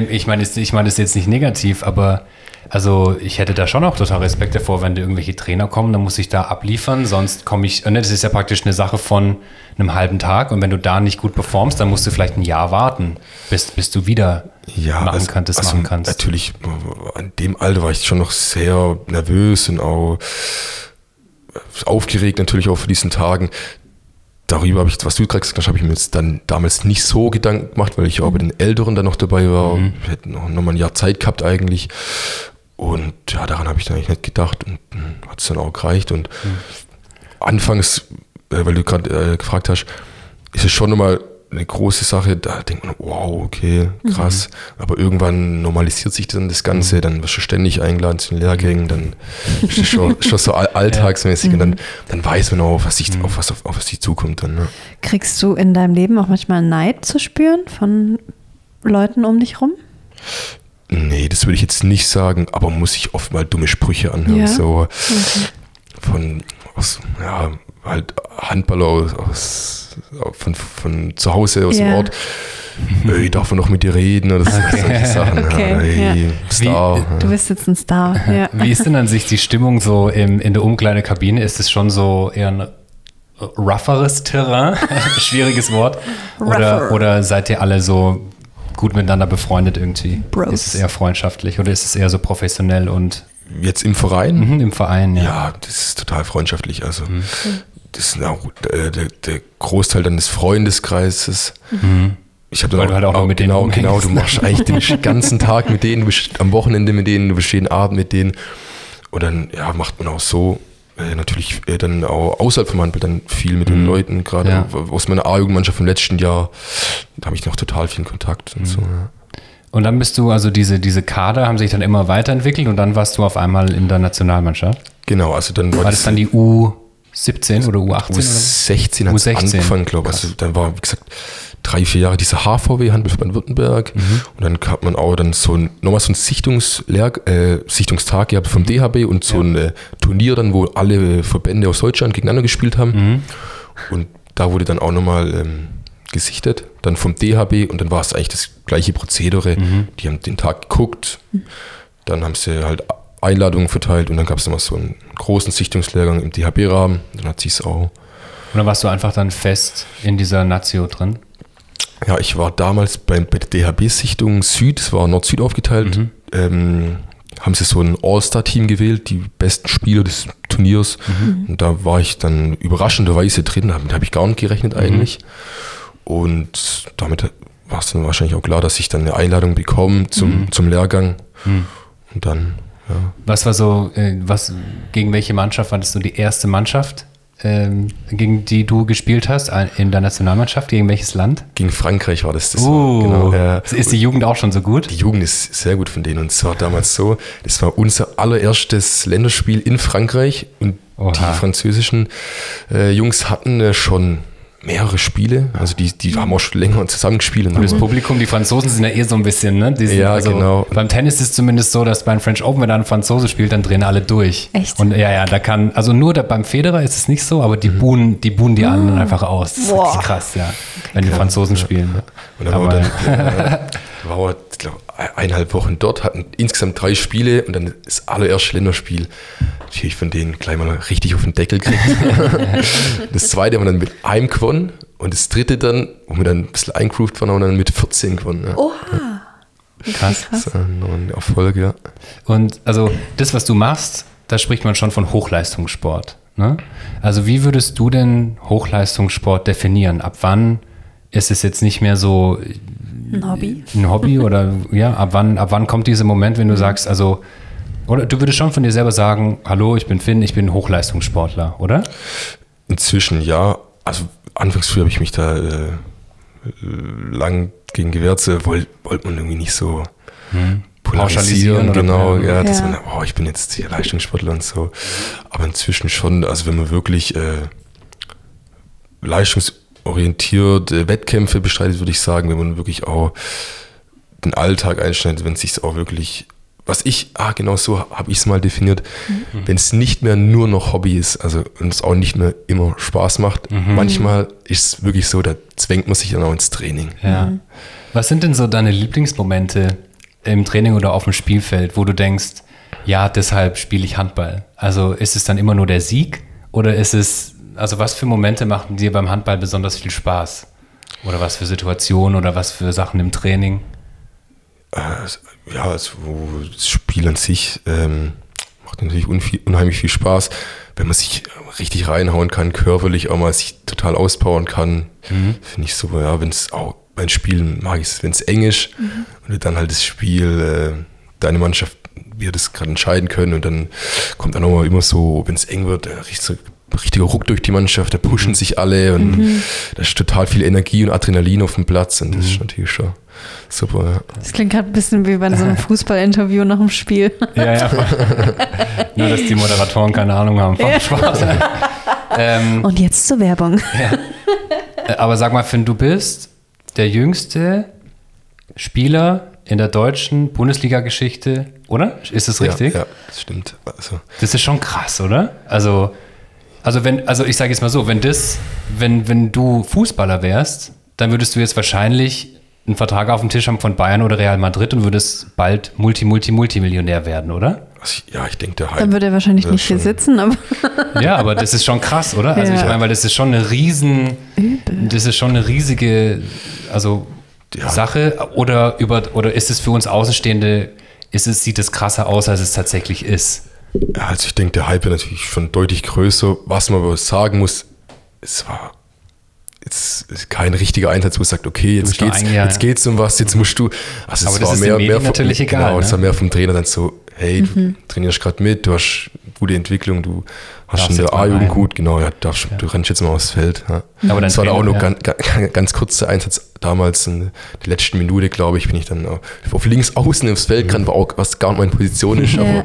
ich meine das ist jetzt nicht negativ, aber also ich hätte da schon auch total Respekt davor, wenn da irgendwelche Trainer kommen, dann muss ich da abliefern, sonst komme ich, das ist ja praktisch eine Sache von einem halben Tag und wenn du da nicht gut performst, dann musst du vielleicht ein Jahr warten, bis du wieder machen kannst. Natürlich, an dem Alter war ich schon noch sehr nervös und auch aufgeregt natürlich auch für diesen Tagen. Darüber habe ich, was du gerade gesagt hast, habe ich mir jetzt dann damals nicht so Gedanken gemacht, weil ich auch bei den Älteren dann noch dabei war. Wir hätten noch mal ein Jahr Zeit gehabt eigentlich. Und ja, daran habe ich dann eigentlich nicht gedacht und hat es dann auch gereicht. Und anfangs, weil du gerade gefragt hast, ist es schon nochmal eine große Sache. Da denkt man, wow, okay, krass. Aber irgendwann normalisiert sich dann das Ganze. Dann wirst du ständig eingeladen zu den Lehrgängen. Dann ist es schon so alltagsmäßig. Und dann weiß man auch, auf was die zukommt. Dann, ne? Kriegst du in deinem Leben auch manchmal Neid zu spüren von Leuten um dich rum? Nee, das würde ich jetzt nicht sagen. Aber muss ich oft mal dumme Sprüche anhören. Ja? So Handballer von zu Hause aus dem Ort, ich darf noch mit dir reden oder solche Sachen. Okay, hey, ja. Star. Du bist jetzt ein Star. Ja. Wie ist denn an sich die Stimmung so in der Umkleidekabine? Ist es schon so eher ein rougheres Terrain? Schwieriges Wort. Oder seid ihr alle so gut miteinander befreundet irgendwie? Bros. Ist es eher freundschaftlich oder ist es eher so professionell und... Jetzt im Verein? Mhm, im Verein, ja. Ja, das ist total freundschaftlich. Also das ist auch der Großteil deines Freundeskreises. Mhm. Ich habe halt auch mit denen genau, du machst eigentlich den ganzen Tag mit denen, du bist am Wochenende mit denen, du bist jeden Abend mit denen. Und dann ja, macht man auch so natürlich dann auch außerhalb vom Handball dann viel mit den Leuten, gerade aus meiner A-Jugendmannschaft vom letzten Jahr, da habe ich noch total viel Kontakt und so. Ja. Und dann bist du, also diese Kader haben sich dann immer weiterentwickelt und dann warst du auf einmal in der Nationalmannschaft. Genau, also dann war das dann die U17 oder U18? U16 hat es angefangen, glaube ich. Also dann war, wie gesagt, 3-4 Jahre dieser HVW, Handballverband Württemberg. Mhm. Und dann hat man auch dann nochmal so ein Sichtungstag gehabt vom DHB und so ein Turnier dann, wo alle Verbände aus Deutschland gegeneinander gespielt haben. Mhm. Und da wurde dann auch nochmal... gesichtet, dann vom DHB und dann war es eigentlich das gleiche Prozedere. Mhm. Die haben den Tag geguckt, dann haben sie halt Einladungen verteilt und dann gab es nochmal so einen großen Sichtungslehrgang im DHB-Rahmen. Dann hat sie es auch. Und dann warst du einfach dann fest in dieser Nazio drin? Ja, ich war damals bei der DHB-Sichtung Süd, es war Nord-Süd aufgeteilt, haben sie so ein All-Star-Team gewählt, die besten Spieler des Turniers. Mhm. Und da war ich dann überraschenderweise drin, damit habe ich gar nicht gerechnet eigentlich. Und damit war es dann wahrscheinlich auch klar, dass ich dann eine Einladung bekomme zum Lehrgang. Mhm. Und dann, ja. Was war so, gegen welche Mannschaft warst du die erste Mannschaft, gegen die du gespielt hast, in der Nationalmannschaft? Gegen welches Land? Gegen Frankreich war das. Genau, ist die Jugend auch schon so gut? Die Jugend ist sehr gut von denen. Und es war damals so, das war unser allererstes Länderspiel in Frankreich. Und die französischen Jungs hatten schon... mehrere Spiele, also die haben auch schon länger zusammengespielt. Und das Publikum, die Franzosen sind ja so ein bisschen, ne? Die sind genau. Beim Tennis ist es zumindest so, dass beim French Open, wenn da ein Franzose spielt, dann drehen alle durch. Echt? Und da kann, also nur beim Federer ist es nicht so, aber die buhen die anderen einfach aus. Das ist krass, ja. Wenn die Franzosen spielen. Ja. Und dann war ich glaube 1,5 Wochen dort, hatten insgesamt 3 Spiele und dann das allererste Länderspiel. Natürlich von denen gleich mal richtig auf den Deckel kriegt. Das zweite haben wir dann mit einem gewonnen und das dritte dann, wo wir dann ein bisschen eingroovt waren, haben wir dann mit 14 gewonnen. Ja. Oha! Krass. Das ist noch ein Erfolg, ja. Und also das, was du machst, da spricht man schon von Hochleistungssport. Ne? Also wie würdest du denn Hochleistungssport definieren? Ab wann ist es jetzt nicht mehr so... Ein Hobby oder ja, ab wann kommt dieser Moment, wenn du sagst, also, oder du würdest schon von dir selber sagen, hallo, ich bin Finn, ich bin Hochleistungssportler, oder? Inzwischen ja, also anfangs früh habe ich mich da lang gegen gewehrt, wollte man irgendwie nicht so pauschalisieren. Genau, oder? Ja, dass man, ich bin jetzt hier Leistungssportler und so, aber inzwischen schon, also wenn man wirklich leistungsorientiert Wettkämpfe bestreitet, würde ich sagen, wenn man wirklich auch den Alltag einschneidet, wenn es sich auch wirklich, genau so habe ich es mal definiert, wenn es nicht mehr nur noch Hobby ist, also und es auch nicht mehr immer Spaß macht, manchmal ist es wirklich so, da zwängt man sich dann auch ins Training. Ja. Was sind denn so deine Lieblingsmomente im Training oder auf dem Spielfeld, wo du denkst, ja, deshalb spiele ich Handball? Also ist es dann immer nur der Sieg oder ist es, also was für Momente machen dir beim Handball besonders viel Spaß? Oder was für Situationen oder was für Sachen im Training? Ja, also das Spiel an sich macht natürlich unheimlich viel Spaß, wenn man sich richtig reinhauen kann, körperlich auch mal sich total auspowern kann. Finde ich super, ja, wenn es auch beim Spielen mag ich es, wenn es eng ist und dann halt das Spiel, deine Mannschaft wird das gerade entscheiden können und dann kommt dann auch mal immer so, wenn es eng wird, richtiger Ruck durch die Mannschaft, da pushen sich alle und da ist total viel Energie und Adrenalin auf dem Platz und das ist natürlich schon super. Ja. Das klingt gerade ein bisschen wie bei so einem Fußballinterview nach dem Spiel. Ja. Nur, dass die Moderatoren keine Ahnung haben. Ja. Spaß. Und jetzt zur Werbung. Ja. Aber sag mal, Finn, du bist der jüngste Spieler in der deutschen Bundesliga-Geschichte, oder? Ist das richtig? Ja, das stimmt. Also. Das ist schon krass, oder? Also ich sage jetzt mal so, wenn du Fußballer wärst, dann würdest du jetzt wahrscheinlich einen Vertrag auf dem Tisch haben von Bayern oder Real Madrid und würdest bald Multimillionär werden, oder? Ja, ich denke, der Hype. Dann würde er wahrscheinlich nicht hier sitzen. Aber ja, aber das ist schon krass, oder? Ja. Also ich meine, weil das ist schon eine riesige Sache. Oder ist es für uns Außenstehende, sieht es krasser aus, als es tatsächlich ist? Ja, also ich denke, der Hype ist natürlich schon deutlich größer. Was man aber sagen muss, es war ist kein richtiger Einsatz, wo es sagt, okay, jetzt geht's um was, jetzt musst du. Also aber es das war ist mehr, den Medien mehr vom, natürlich egal. Genau, es war mehr vom Trainer dann so, hey, du trainierst gerade mit, du hast gute Entwicklung, du hast schon der A-Jugend gut, genau, du rennst jetzt mal aufs Feld. Ja. Aber das war da auch nur ganz kurz der Einsatz. Damals in der letzten Minute, glaube ich, bin ich dann auf links außen aufs Feld gerannt, war auch, was gar nicht meine Position ist, aber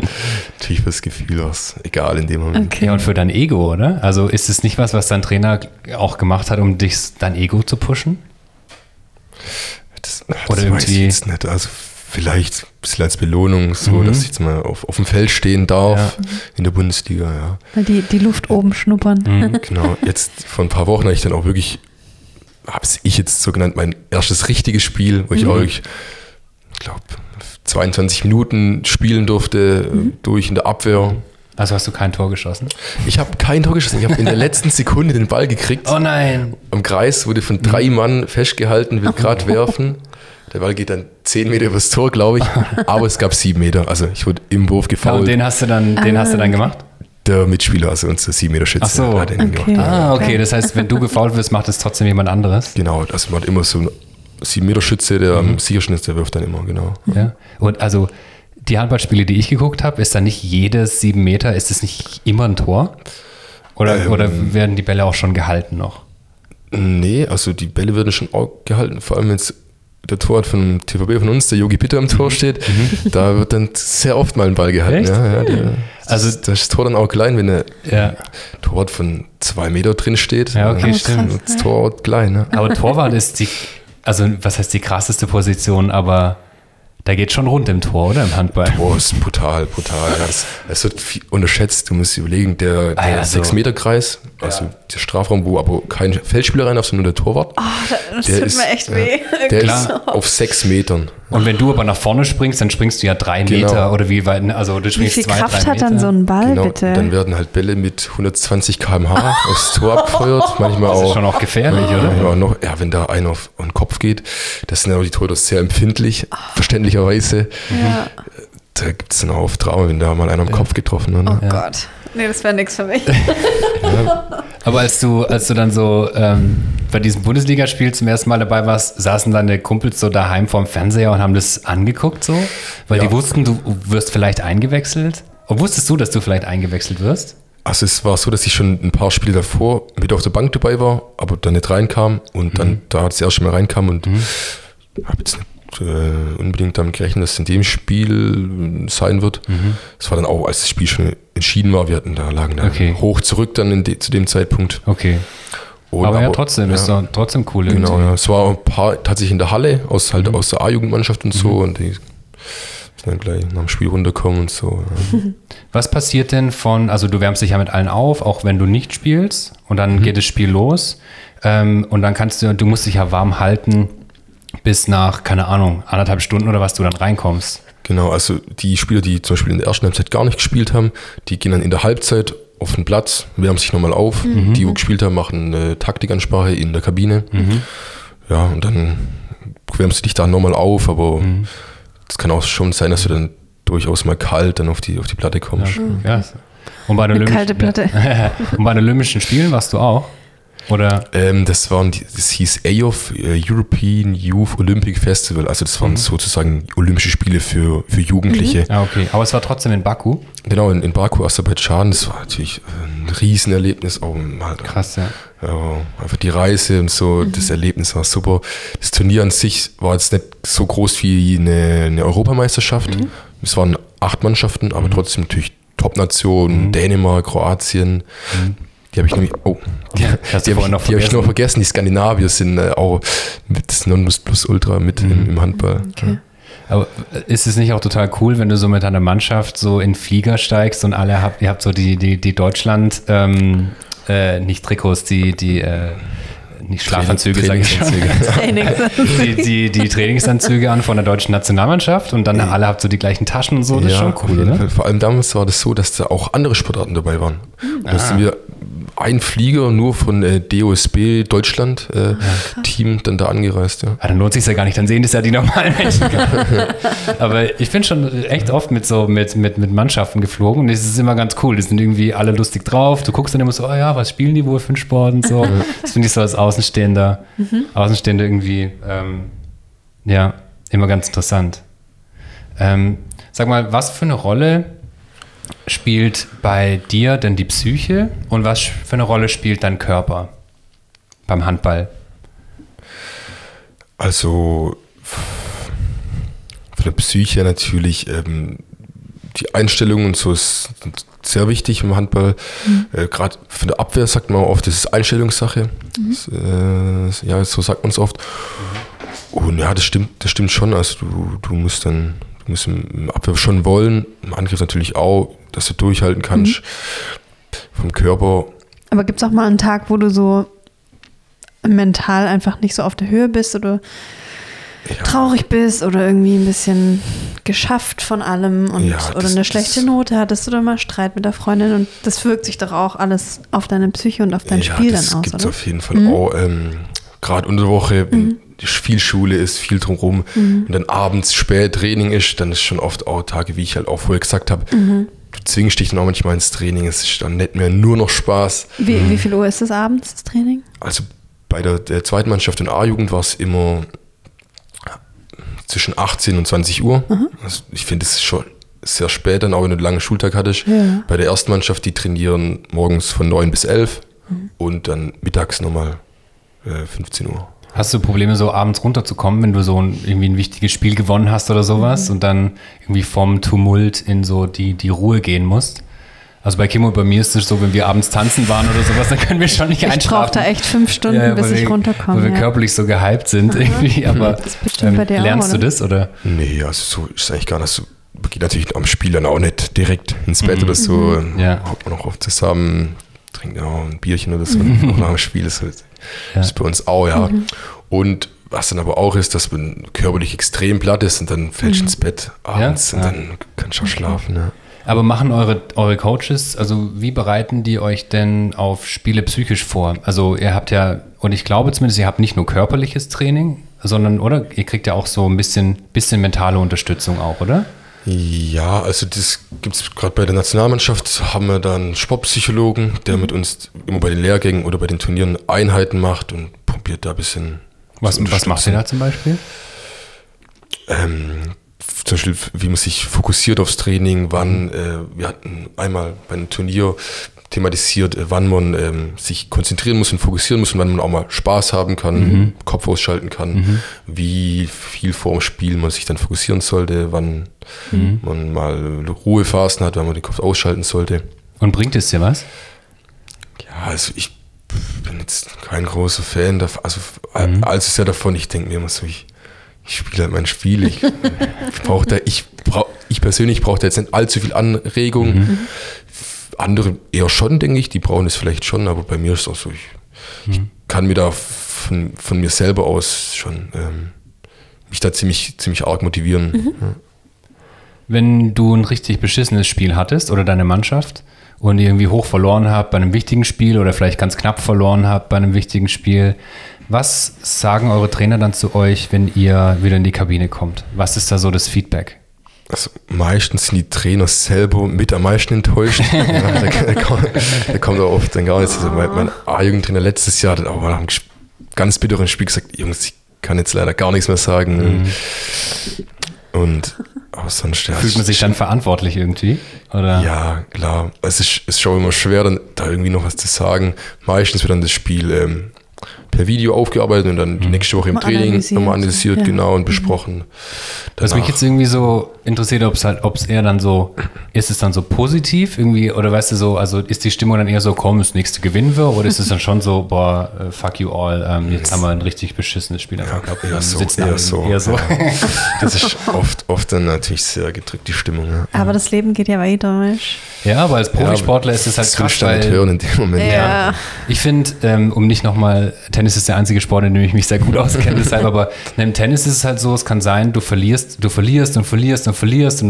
natürlich das Gefühl, was egal in dem Moment. Okay. Ja, und für dein Ego, oder? Also ist es nicht was dein Trainer auch gemacht hat, um dich, dein Ego zu pushen? Das weiß ich jetzt nicht, also vielleicht ein bisschen als Belohnung, so dass ich jetzt mal auf dem Feld stehen darf in der Bundesliga, ja. Die Luft oben schnuppern. Mhm. Genau, jetzt vor ein paar Wochen habe ich dann auch wirklich, habe ich jetzt so genannt, mein erstes richtiges Spiel, wo ich auch, ich glaube, 22 Minuten spielen durfte, durch in der Abwehr. Also hast du kein Tor geschossen? Ich habe kein Tor geschossen. Ich habe in der letzten Sekunde den Ball gekriegt. Oh nein. Am Kreis wurde von 3 Mann festgehalten, will gerade werfen. Der Ball geht dann 10 Meter übers Tor, glaube ich. Aber es gab 7 Meter. Also ich wurde im Wurf gefoult. Ja, und den hast du dann gemacht? Der Mitspieler, also unser 7-Meter-Schütze. Ach so. Hat den gemacht. Ah, okay. Das heißt, wenn du gefoult wirst, macht es trotzdem jemand anderes? Genau. Also man hat immer so einen 7-Meter-Schütze, der am sichersten ist, der wirft dann immer, genau. Ja. Und also die Handballspiele, die ich geguckt habe, ist dann nicht jedes 7 Meter, ist es nicht immer ein Tor? Oder werden die Bälle auch schon gehalten noch? Nee, also die Bälle werden schon auch gehalten, vor allem jetzt der Torwart vom TVB von uns, der Yogi Bitter am Tor steht, da wird dann sehr oft mal ein Ball gehalten. Ja, also das Tor dann auch klein, wenn der Torwart von 2 Meter drin steht. Ja, okay, stimmt. Das Tor auch klein. Ja. Aber Torwart ist die krasseste Position, aber da geht schon rund im Tor, oder? Im Handball. Tor ist brutal. Es wird viel unterschätzt. Du musst überlegen, der 6-Meter-Kreis, der Strafraum, wo aber kein Feldspieler rein darf, sondern nur der Torwart. Oh, das tut mir echt weh. Der ist auf 6 Metern. Und wenn du aber nach vorne springst, dann springst du ja 3 Meter oder wie weit, also du springst 2, 3 Meter. Wie viel Kraft hat dann so ein Ball, bitte? Dann werden halt Bälle mit 120 km/h aufs Tor abgefeuert. Manchmal das ist schon auch gefährlich, oder? Ja, wenn da einer auf den Kopf geht, das sind ja auch die Tore sehr empfindlich, verständlicherweise. Ja. Da gibt es dann auch Trauma, wenn da mal einer am Kopf getroffen hat. Ne? Oh Gott. Nee, das wäre nichts für mich. Aber als du dann so bei diesem Bundesligaspiel zum ersten Mal dabei warst, saßen deine Kumpels so daheim vorm Fernseher und haben das angeguckt so? Weil die wussten, du wirst vielleicht eingewechselt? Und wusstest du, dass du vielleicht eingewechselt wirst? Also es war so, dass ich schon ein paar Spiele davor mit auf der Bank dabei war, aber dann nicht reinkam und dann da das erste Mal reinkam und habe jetzt nicht unbedingt damit gerechnet, dass es in dem Spiel sein wird. Es war dann auch, als das Spiel schon entschieden war, wir hatten da lagen da hoch zurück dann zu dem Zeitpunkt. Okay. Aber trotzdem, ist da trotzdem cool. Genau, irgendwie. Es war ein paar tatsächlich in der Halle, aus der A-Jugendmannschaft und so und die dann gleich nach dem Spiel runterkommen und so. Ja. Was passiert denn du wärmst dich ja mit allen auf, auch wenn du nicht spielst und dann geht das Spiel los und dann du musst dich ja warm halten, bis nach, keine Ahnung, 1,5 Stunden oder was du dann reinkommst. Genau, also die Spieler, die zum Beispiel in der ersten Halbzeit gar nicht gespielt haben, die gehen dann in der Halbzeit auf den Platz, wärmen sich nochmal auf. Die, die gespielt haben, machen eine Taktikansprache in der Kabine. Ja, und dann wärmst du dich da nochmal auf, aber es kann auch schon sein, dass du dann durchaus mal kalt dann auf die Platte kommst. Ja, und bei den Olympischen Spielen warst du auch? Oder? Das hieß EYOF, European Youth Olympic Festival. Also das waren sozusagen Olympische Spiele für Jugendliche. Ah, okay. Aber es war trotzdem in Baku? Genau, in Baku, Aserbaidschan. Das war natürlich ein Riesenerlebnis. Oh, krass, einfach die Reise und so, das Erlebnis war super. Das Turnier an sich war jetzt nicht so groß wie eine Europameisterschaft. Es waren 8 Mannschaften, aber trotzdem natürlich Top-Nationen, Dänemark, Kroatien. Die habe ich nämlich, die habe ich noch vergessen, die Skandinavier sind auch das Nonplusultra mit im Handball. Okay. Aber ist es nicht auch total cool, wenn du so mit einer Mannschaft so in Flieger steigst und alle ihr habt so die Deutschland, nicht Trikots, die nicht Schlafanzüge, sage ich schon. Die Trainingsanzüge an von der deutschen Nationalmannschaft und dann alle habt so die gleichen Taschen und so. Das ja, ist schon cool, ne? Vor allem damals war das so, dass da auch andere Sportarten dabei waren. Dass wir ein Flieger nur von DOSB Deutschland Team dann da angereist. Ja. Ja, dann lohnt sich ja gar nicht, dann sehen das ja die normalen Menschen. Aber ich bin schon echt oft mit Mannschaften geflogen und es ist immer ganz cool. Die sind irgendwie alle lustig drauf. Du guckst dann immer so, oh ja, was spielen die wohl für einen Sport und so. Das finde ich so als Außenstehender irgendwie ja, immer ganz interessant. Sag mal, was für eine Rolle spielt bei dir denn die Psyche und was für eine Rolle spielt dein Körper beim Handball? Also für die Psyche natürlich die Einstellung und so ist sehr wichtig im Handball. Mhm. Gerade für die Abwehr sagt man oft, das ist Einstellungssache. Mhm. Das, ja, so sagt man es oft. Und ja, das stimmt schon. Also du musst dann im Abwehr schon wollen, im Angriff natürlich auch, dass du durchhalten kannst vom Körper. Aber gibt es auch mal einen Tag, wo du so mental einfach nicht so auf der Höhe bist oder traurig bist oder irgendwie ein bisschen geschafft von allem und oder eine schlechte Note hattest oder mal Streit mit der Freundin und das wirkt sich doch auch alles auf deine Psyche und auf dein Spiel dann aus, oder? Ja, das gibt es auf jeden Fall auch. Gerade unter der Woche, viel Schule ist, viel drumherum und dann abends spät Training ist, dann ist schon oft auch Tage, wie ich halt auch vorher gesagt habe, du zwingst dich dann auch manchmal ins Training, es ist dann nicht mehr nur noch Spaß. Wie viel Uhr ist es abends, das Training? Also bei der zweiten Mannschaft in A-Jugend war es immer zwischen 18 und 20 Uhr. Mhm. Also ich finde, es ist schon sehr spät dann, auch wenn du einen langen Schultag hattest. Ja. Bei der ersten Mannschaft, die trainieren morgens von 9 bis 11 und dann mittags nochmal 15 Uhr. Hast du Probleme, so abends runterzukommen, wenn du so irgendwie ein wichtiges Spiel gewonnen hast oder sowas und dann irgendwie vom Tumult in so die Ruhe gehen musst? Also bei Kim und bei mir ist es so, wenn wir abends tanzen waren oder sowas, dann können wir schon nicht einschlafen. Ich brauche da echt 5 Stunden, bis ich runterkomme. Weil wir körperlich so gehypt sind irgendwie, aber das ist bestimmt bei dir lernst auch, oder? Du das, oder? Nee, also so ist es eigentlich gar nicht so. Geht natürlich am Spiel dann auch nicht direkt ins Bett oder so. Ja. Hockt man auch oft zusammen, trinkt auch ein Bierchen oder so nach dem Spiel. Das ist bei uns auch, Und was dann aber auch ist, dass man körperlich extrem platt ist und dann fällt ins Bett abends und dann kannst du auch schlafen, ja. Aber machen eure Coaches, also wie bereiten die euch denn auf Spiele psychisch vor? Also ihr habt ja, und ich glaube zumindest, ihr habt nicht nur körperliches Training, sondern, oder? Ihr kriegt ja auch so ein bisschen mentale Unterstützung auch, oder? Ja, also das gibt es gerade bei der Nationalmannschaft, haben wir dann einen Sportpsychologen, der mit uns immer bei den Lehrgängen oder bei den Turnieren Einheiten macht und probiert da ein bisschen zu unterstützen. Was macht ihr da zum Beispiel? Zum Beispiel, wie man sich fokussiert aufs Training, wann, wir hatten einmal bei einem Turnier thematisiert, wann man sich konzentrieren muss und fokussieren muss und wann man auch mal Spaß haben kann, Kopf ausschalten kann, wie viel vor dem Spiel man sich dann fokussieren sollte, wann man mal Ruhephasen hat, wann man den Kopf ausschalten sollte. Und bringt es dir was? Ja, also ich bin jetzt kein großer Fan davon, also allzu sehr davon, ich denke mir immer so, ich spiele halt mein Spiel. Ich persönlich brauche da jetzt nicht allzu viel Anregung. Andere eher schon, denke ich. Die brauchen es vielleicht schon, aber bei mir ist es auch so. Ich kann mir da von mir selber aus schon mich da ziemlich arg motivieren. Ja. Wenn du ein richtig beschissenes Spiel hattest oder deine Mannschaft und irgendwie hoch verloren habt bei einem wichtigen Spiel oder vielleicht ganz knapp verloren habt bei einem wichtigen Spiel, was sagen eure Trainer dann zu euch, wenn ihr wieder in die Kabine kommt? Was ist da so das Feedback? Also meistens sind die Trainer selber mit am meisten enttäuscht. Der kommt auch oft dann gar nichts. Also mein A-Jugendtrainer letztes Jahr hat auch mal nach einem ganz bitteren Spiel gesagt, Jungs, ich kann jetzt leider gar nichts mehr sagen. Und auch sonst, fühlt man sich dann verantwortlich irgendwie? Oder? Ja, klar. Es ist schon immer schwer, dann da irgendwie noch was zu sagen. Meistens wird dann das Spiel per Video aufgearbeitet und dann nächste Woche im Training nochmal analysiert, genau, und besprochen. Was mich jetzt irgendwie so interessiert, ob es eher dann so, ist es dann so positiv irgendwie, oder weißt du so, also ist die Stimmung dann eher so, komm, das nächste gewinnen wir, oder ist es dann schon so, boah, fuck you all, jetzt haben wir ein richtig beschissenes Spiel, aber ich glaube, wir sitzen eher so. Ja. Das ist oft dann natürlich sehr gedrückt, die Stimmung. Ja. Aber das Leben geht ja weiter, weißt du? Ja, aber als Profisportler ist es halt krass, weil, hören in dem Moment. Ja. Ich finde, um nicht nochmal Tennis Tennis ist der einzige Sport, in dem ich mich sehr gut auskenne. Deshalb, aber im Tennis ist es halt so, es kann sein, du verlierst und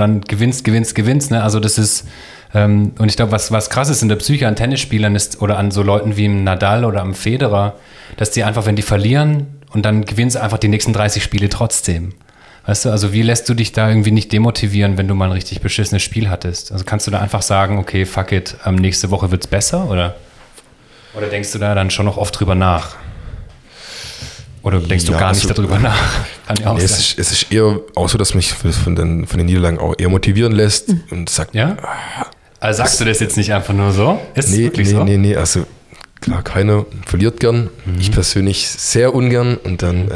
dann gewinnst. Ne? Also das ist, und ich glaube, was krass ist in der Psyche an Tennisspielern ist oder an so Leuten wie im Nadal oder am Federer, dass die einfach, wenn die verlieren und dann gewinnst du einfach die nächsten 30 Spiele trotzdem. Weißt du, also wie lässt du dich da irgendwie nicht demotivieren, wenn du mal ein richtig beschissenes Spiel hattest? Also kannst du da einfach sagen, okay, fuck it, nächste Woche wird's besser, oder? Oder denkst du da dann schon noch oft drüber nach? Oder denkst du gar nicht darüber nach? Kann ja auch sein. Es ist eher auch so, dass mich von den Niederlagen auch eher motivieren lässt und sagt, ja? Also sagst du das jetzt nicht einfach nur so? Ist es wirklich so? Nee, also klar, keiner verliert gern. Mhm. Ich persönlich sehr ungern. Und dann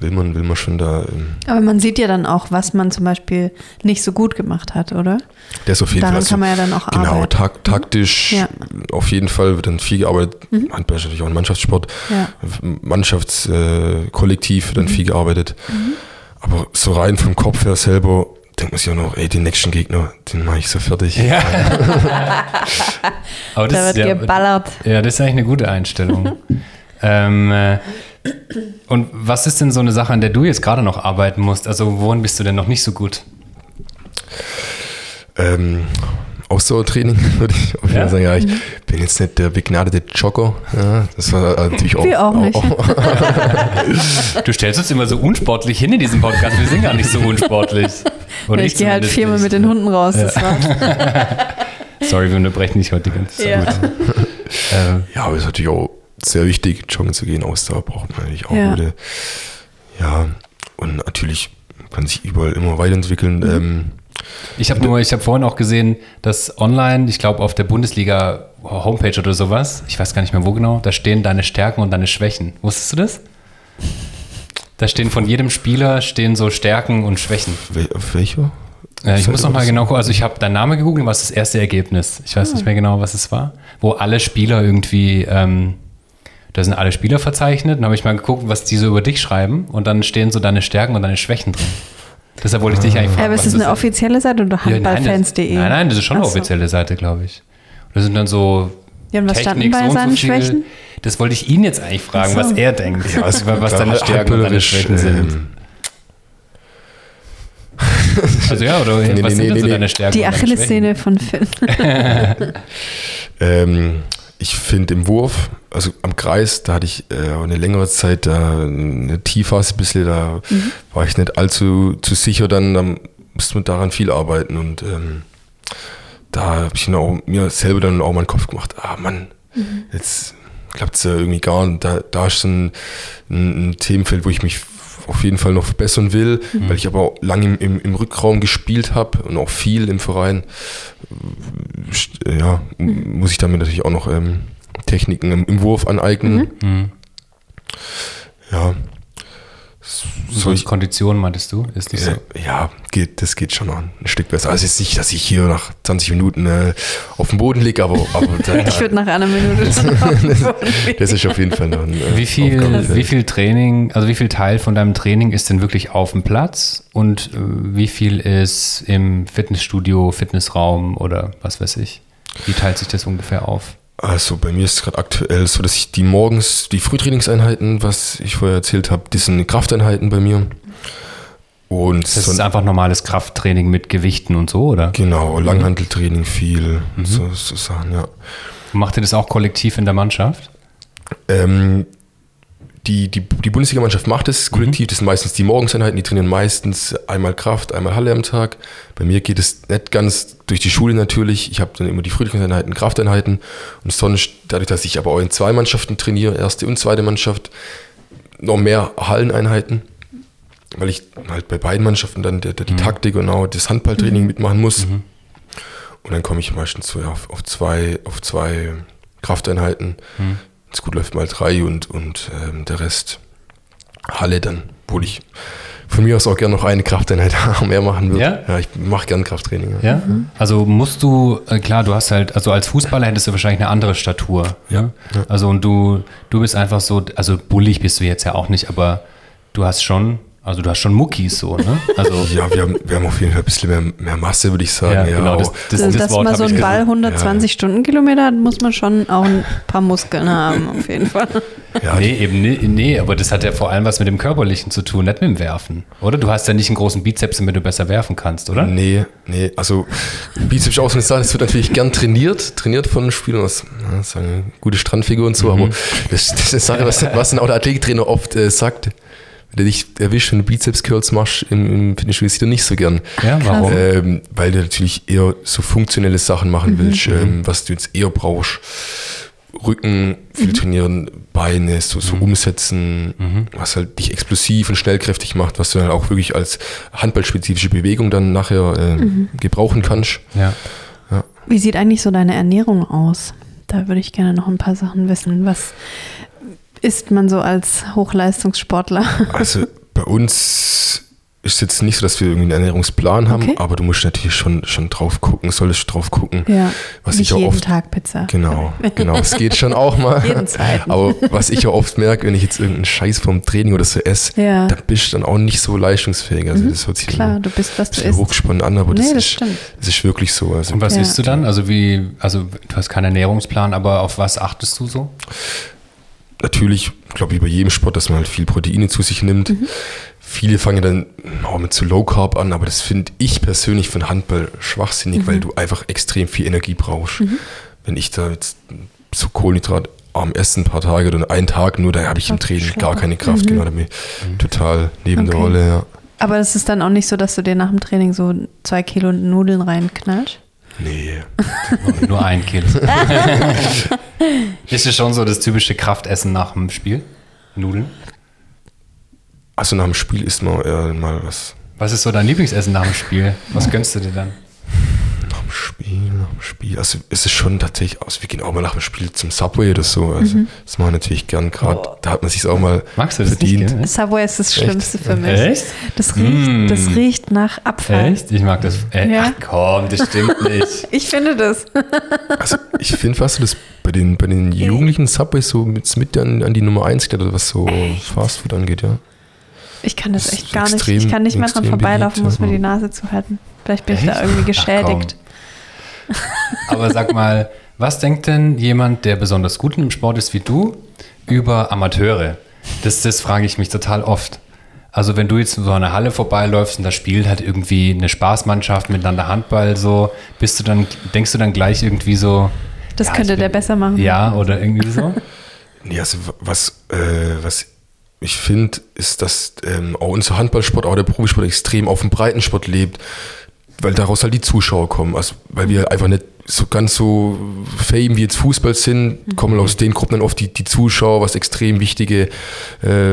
will man schon da... Aber man sieht ja dann auch, was man zum Beispiel nicht so gut gemacht hat, oder? Das auf jeden Fall. Daran kann man ja dann auch arbeiten. Genau, taktisch ja. Auf jeden Fall wird dann viel gearbeitet. Mhm. Handball ist natürlich auch ein Mannschaftssport. Ja. Mannschaftskollektiv wird dann viel gearbeitet. Mhm. Aber so rein vom Kopf her selber... denkt man sich ja noch, ey, den nächsten Gegner, den mache ich so fertig. Ja. Aber das, da wird geballert. Ja, das ist eigentlich eine gute Einstellung. Und was ist denn so eine Sache, an der du jetzt gerade noch arbeiten musst? Also worin bist du denn noch nicht so gut? Ausdauertraining würde ich auf jeden Fall sagen. Ja, ich bin jetzt nicht der begnadete Jogger. Ja, das war natürlich auch... Wir auch nicht. Du stellst uns immer so unsportlich hin in diesem Podcast. Wir sind gar nicht so unsportlich. Oder ich gehe halt viermal mit den Hunden raus. Ja. Das sorry, wir unterbrechen nicht heute die ganze Zeit. Ja, aber es ist natürlich auch sehr wichtig, joggen zu gehen. Ausdauer braucht man natürlich auch. Ja. Und natürlich kann sich überall immer weiterentwickeln. Mhm. Ich habe vorhin auch gesehen, dass online, ich glaube auf der Bundesliga-Homepage oder sowas, ich weiß gar nicht mehr wo genau, da stehen deine Stärken und deine Schwächen. Wusstest du das? Da stehen von jedem Spieler so Stärken und Schwächen. Auf welcher? Ich muss nochmal genau gucken, also ich habe deinen Namen gegoogelt, was das erste Ergebnis? Ich weiß nicht mehr genau, was es war. Wo alle Spieler irgendwie, da sind alle Spieler verzeichnet, dann habe ich mal geguckt, was die so über dich schreiben und dann stehen so deine Stärken und deine Schwächen drin. Deshalb wollte ich dich eigentlich fragen. Aber ist das eine offizielle Seite oder handballfans.de? Nein, das ist schon eine offizielle Seite, glaube ich. Da sind dann so Technik, so und so Schwächen. Das wollte ich ihn jetzt eigentlich fragen, was er denkt, was deine Stärken und deine Schwächen sind. Also ja, oder was sind denn so deine Stärken? Die Achillessehne von Finn. Ich finde im Wurf, also am Kreis, da hatte ich eine längere Zeit eine Tiefphase ein bisschen, da war ich nicht allzu sicher, dann musste man daran viel arbeiten und da habe ich mir selber dann auch meinen Kopf gemacht, jetzt klappt es ja irgendwie gar nicht. Da ist ein Themenfeld, wo ich mich auf jeden Fall noch verbessern will, weil ich aber auch lange im Rückraum gespielt habe und auch viel im Verein. Ja, muss ich damit natürlich auch noch Techniken im Wurf aneignen. Ja. So Kondition, meintest du? Ist das so? Ja, das geht schon noch ein Stück besser. Also jetzt nicht, dass ich hier nach 20 Minuten auf dem Boden liege, aber ich würde nach einer Minute schon auf dem Boden liegen. Das ist auf jeden Fall noch ein wie viel Training, also wie viel Teil von deinem Training ist denn wirklich auf dem Platz und wie viel ist im Fitnessstudio, Fitnessraum oder was weiß ich? Wie teilt sich das ungefähr auf? Also bei mir ist es gerade aktuell so, dass ich die Frühtrainingseinheiten, was ich vorher erzählt habe, das sind Krafteinheiten bei mir. Und das ist einfach normales Krafttraining mit Gewichten und so, oder? Genau, Langhanteltraining viel, so Sachen, ja. Macht ihr das auch kollektiv in der Mannschaft? Die Bundesliga-Mannschaft macht das kollektiv, das sind meistens die Morgenseinheiten, die trainieren meistens einmal Kraft, einmal Halle am Tag. Bei mir geht es nicht ganz durch die Schule natürlich, ich habe dann immer die Frühlingseinheiten, Krafteinheiten und sonst, dadurch, dass ich aber auch in zwei Mannschaften trainiere, erste und zweite Mannschaft, noch mehr Halleneinheiten, weil ich halt bei beiden Mannschaften dann die Taktik und auch das Handballtraining mitmachen muss. Und dann komme ich meistens so auf zwei Krafteinheiten. Wenn es gut läuft, mal 3 und der Rest Halle dann, obwohl ich von mir aus auch gerne noch eine Krafteinheit mehr machen würde. Ja? Ja, ich mache gerne Krafttraining. Ja. Also musst du, klar, du hast halt, also als Fußballer hättest du wahrscheinlich eine andere Statur. Ja. Ja. Also und du bist einfach so, also bullig bist du jetzt ja auch nicht, aber du hast schon Also du hast schon Muckis so, ne? Also ja, wir haben auf jeden Fall ein bisschen mehr Masse, würde ich sagen. Ja, genau, das Wort habe ich gesehen. Mal so ein Ball 120 Stundenkilometer hat, muss man schon auch ein paar Muskeln haben, auf jeden Fall. Ja, aber das hat ja vor allem was mit dem Körperlichen zu tun, nicht mit dem Werfen, oder? Du hast ja nicht einen großen Bizeps, damit du besser werfen kannst, oder? Nee, also Bizeps ist auch so eine Sache, das wird natürlich gern trainiert von Spielern. Das ist eine gute Strandfigur und so, aber das ist eine Sache, was ein Athletiktrainer oft sagt. Wenn du dich erwischt und Bizeps-Curls machst im Fitnessstudio, sieht er nicht so gern. Ja, warum? Weil du natürlich eher so funktionelle Sachen machen willst, was du jetzt eher brauchst. Rücken, viel trainieren, Beine, so umsetzen, was halt dich explosiv und schnellkräftig macht, was du dann auch wirklich als handballspezifische Bewegung dann nachher gebrauchen kannst. Ja. Wie sieht eigentlich so deine Ernährung aus? Da würde ich gerne noch ein paar Sachen wissen. Was isst man so als Hochleistungssportler? Also bei uns ist es jetzt nicht so, dass wir irgendwie einen Ernährungsplan haben, aber du musst natürlich schon drauf gucken, Ja, was ich auch jeden oft, Tag Pizza. Genau, es geht schon auch mal. Aber was ich ja oft merke, wenn ich jetzt irgendeinen Scheiß vom Training oder so esse, dann bist du dann auch nicht so leistungsfähig. Also das hört sich du bist, was du isst. Hochspannend an, aber das ist wirklich so. Also und was isst du dann? Also du hast keinen Ernährungsplan, aber auf was achtest du so? Natürlich, glaube ich, bei jedem Sport, dass man halt viel Proteine zu sich nimmt. Viele fangen dann auch mit so Low Carb an, aber das finde ich persönlich für den Handball schwachsinnig, weil du einfach extrem viel Energie brauchst. Wenn ich da jetzt so kohlenhydratarm esse ein paar Tage oder einen Tag nur, da habe ich im Training gar keine Kraft. Genau, da bin ich total neben der Rolle. Ja. Aber es ist dann auch nicht so, dass du dir nach dem Training so 2 Kilo Nudeln reinknallst? Nee. Nur 1 Kilo. Ist es schon so das typische Kraftessen nach dem Spiel? Nudeln? Also nach dem Spiel isst man eher mal was. Was ist so dein Lieblingsessen nach dem Spiel? Was gönnst du dir dann? Nach dem Spiel. Also es ist schon tatsächlich, wir gehen auch mal nach dem Spiel zum Subway oder so. Also das mache ich natürlich gern. Gerade da hat man sich auch mal verdient. Gern, ne? Subway ist das Schlimmste für mich. Echt? Das riecht nach Abfall. Echt? Ich mag das. Ja. Ach komm, das stimmt nicht. Ich finde das. Also ich finde, weißt du, das bei den jugendlichen Subways so mit an die Nummer 1 geht oder was so Fastfood angeht, ja. Ich kann das echt gar extrem, nicht. Ich kann nicht mehr dran vorbeilaufen, muss mir die Nase zuhalten. Vielleicht bin ich da irgendwie geschädigt. Aber sag mal, was denkt denn jemand, der besonders gut im Sport ist wie du, über Amateure? Das frage ich mich total oft. Also wenn du jetzt in so einer Halle vorbeiläufst und da spielt halt irgendwie eine Spaßmannschaft miteinander Handball, so, denkst du dann gleich irgendwie so... Das könnte der besser machen. Ja, oder irgendwie so? Nee, also was ich finde, ist, dass auch unser Handballsport, auch der Profisport extrem auf dem Breitensport lebt, weil daraus halt die Zuschauer kommen. Also, weil wir einfach nicht so ganz so fame wie jetzt Fußball sind, kommen aus den Gruppen dann oft die Zuschauer, was extrem wichtige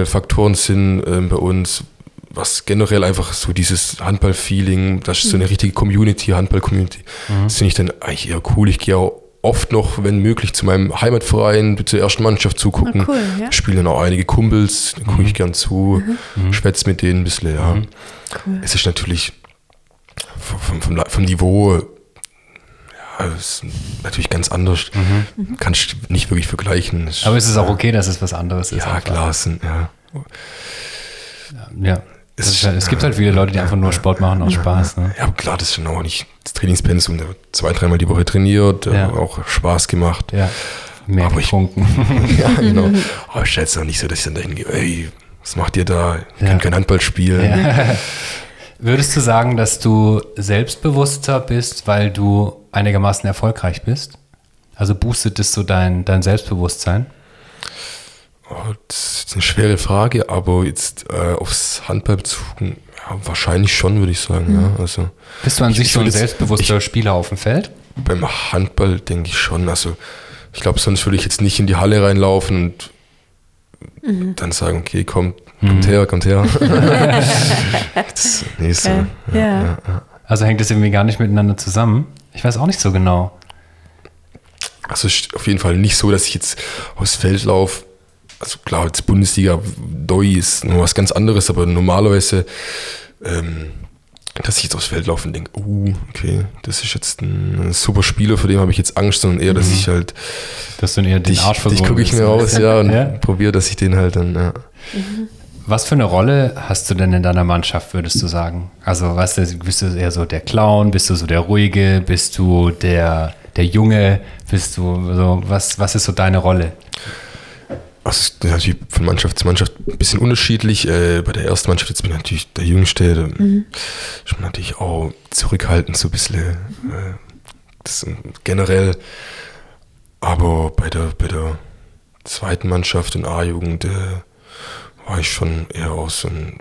Faktoren sind bei uns, was generell einfach so dieses Handball-Feeling, das ist so eine richtige Community, Handball-Community. Das finde ich dann eigentlich eher cool. Ich gehe auch oft noch, wenn möglich, zu meinem Heimatverein, zur ersten Mannschaft zugucken. Oh, cool, ja. Spielen dann auch einige Kumpels, gucke ich gern zu, schwätze mit denen ein bisschen, ja. Cool. Es ist natürlich vom Niveau, ja, ist natürlich ganz anders. Kannst du nicht wirklich vergleichen. Aber es ist auch okay, dass es was anderes ist. Ja, klar. Ja. Es gibt halt viele Leute, die einfach nur Sport machen aus Spaß. Ne? Ja, klar, das ist schon auch nicht das Trainingspensum. 2-3 Mal die Woche trainiert, auch Spaß gemacht. Ja, mehr getrunken. Ja, genau. Aber ich schätze auch nicht so, dass ich dann dahin gehe, ey, was macht ihr da? Ich kann kein Handball spielen. Ja. Würdest du sagen, dass du selbstbewusster bist, weil du einigermaßen erfolgreich bist? Also boostet das so dein Selbstbewusstsein? Oh, das ist eine schwere Frage, aber jetzt aufs Handball bezogen, ja, wahrscheinlich schon, würde ich sagen. Ja. Also, bist du an sich so ein selbstbewusster Spieler auf dem Feld? Beim Handball denke ich schon. Also ich glaube, sonst würde ich jetzt nicht in die Halle reinlaufen und dann sagen, okay, kommt her. Das nächste. Okay. Ja. Also hängt das irgendwie gar nicht miteinander zusammen? Ich weiß auch nicht so genau. Also ist auf jeden Fall nicht so, dass ich jetzt aufs Feld laufe. Also klar, jetzt Bundesliga, Doi ist noch was ganz anderes, aber normalerweise, dass ich jetzt aufs Feld laufe und denke, okay, das ist jetzt ein super Spieler, vor dem habe ich jetzt Angst, sondern eher, dass ich halt... Dass du eher den Arsch versuchst. Dich gucke ich mir raus, und probiere, dass ich den halt dann... Was für eine Rolle hast du denn in deiner Mannschaft, würdest du sagen? Also, weißt du, bist du eher so der Clown, bist du so der Ruhige, bist du der Junge, bist du so, was ist so deine Rolle? Das ist natürlich von Mannschaft zu Mannschaft ein bisschen unterschiedlich. Bei der ersten Mannschaft, jetzt bin ich natürlich der Jüngste, dann ist man natürlich auch zurückhaltend, so ein bisschen das generell. Aber bei der zweiten Mannschaft in A-Jugend war ich schon eher aus so eine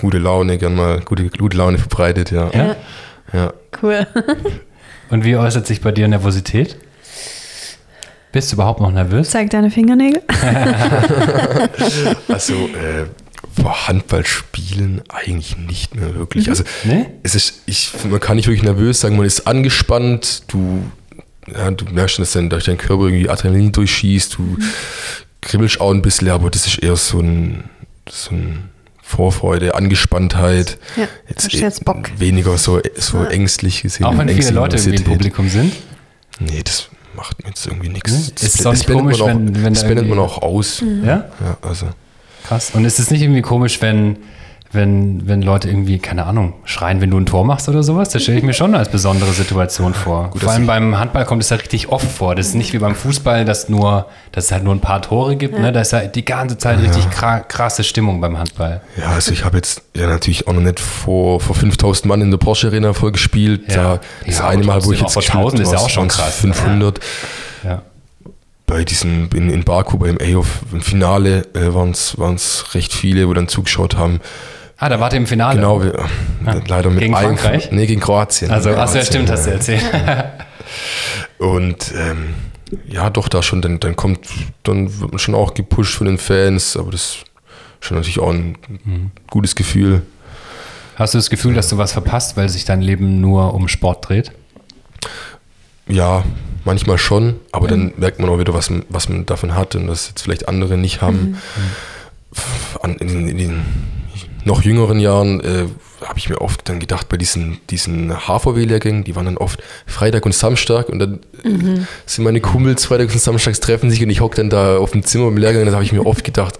gute Laune, gern mal gute Laune verbreitet, ja. Ja? Ja. Cool. Und wie äußert sich bei dir Nervosität? Bist du überhaupt noch nervös? Zeig deine Fingernägel. Also vor Handballspielen eigentlich nicht mehr wirklich. Mhm. Also es ist, man kann nicht wirklich nervös sagen, man ist angespannt, du merkst schon, dass dann durch deinen Körper irgendwie Adrenalin durchschießt, du kribbelst auch ein bisschen, aber das ist eher so ein Vorfreude, Angespanntheit. Ja, jetzt Bock. Weniger so ängstlich gesehen. Auch wenn viele Leute im Publikum sind? Nee, das macht mir jetzt irgendwie nichts. Das blendet man auch aus. Mhm. Ja, also. Krass. Und ist es nicht irgendwie komisch, wenn Leute irgendwie, keine Ahnung, schreien, wenn du ein Tor machst oder sowas? Das stelle ich mir schon als besondere Situation vor. Gut, vor allem beim Handball kommt es ja richtig oft vor. Das ist nicht wie beim Fußball, dass es halt nur ein paar Tore gibt. Ja. Ne? Da ist ja halt die ganze Zeit richtig krasse Stimmung beim Handball. Ja, also ich habe jetzt natürlich auch noch nicht vor 5.000 Mann in der Porsche Arena voll gespielt. Ja. Das eine Mal, wo ich jetzt gespielt habe, ist ja auch schon krass. 500. Ja. Bei diesem, in Baku, beim A-Off, im Finale waren es recht viele, wo dann zugeschaut haben. Ah, da wart ihr im Finale? Genau, leider mit gegen Frankreich? Nee, gegen Kroatien. Also, ja, stimmt, hast du erzählt. Und da schon, dann wird man schon auch gepusht von den Fans, aber das ist schon natürlich auch ein gutes Gefühl. Hast du das Gefühl, dass du was verpasst, weil sich dein Leben nur um Sport dreht? Ja, manchmal schon, aber dann merkt man auch wieder, was man davon hat und was jetzt vielleicht andere nicht haben. In den noch jüngeren Jahren habe ich mir oft dann gedacht, bei diesen HVW-Lehrgängen, die waren dann oft Freitag und Samstag und dann sind meine Kumpels Freitag und Samstags treffen sich und ich hocke dann da auf dem Zimmer im Lehrgang und dann habe ich mir oft gedacht,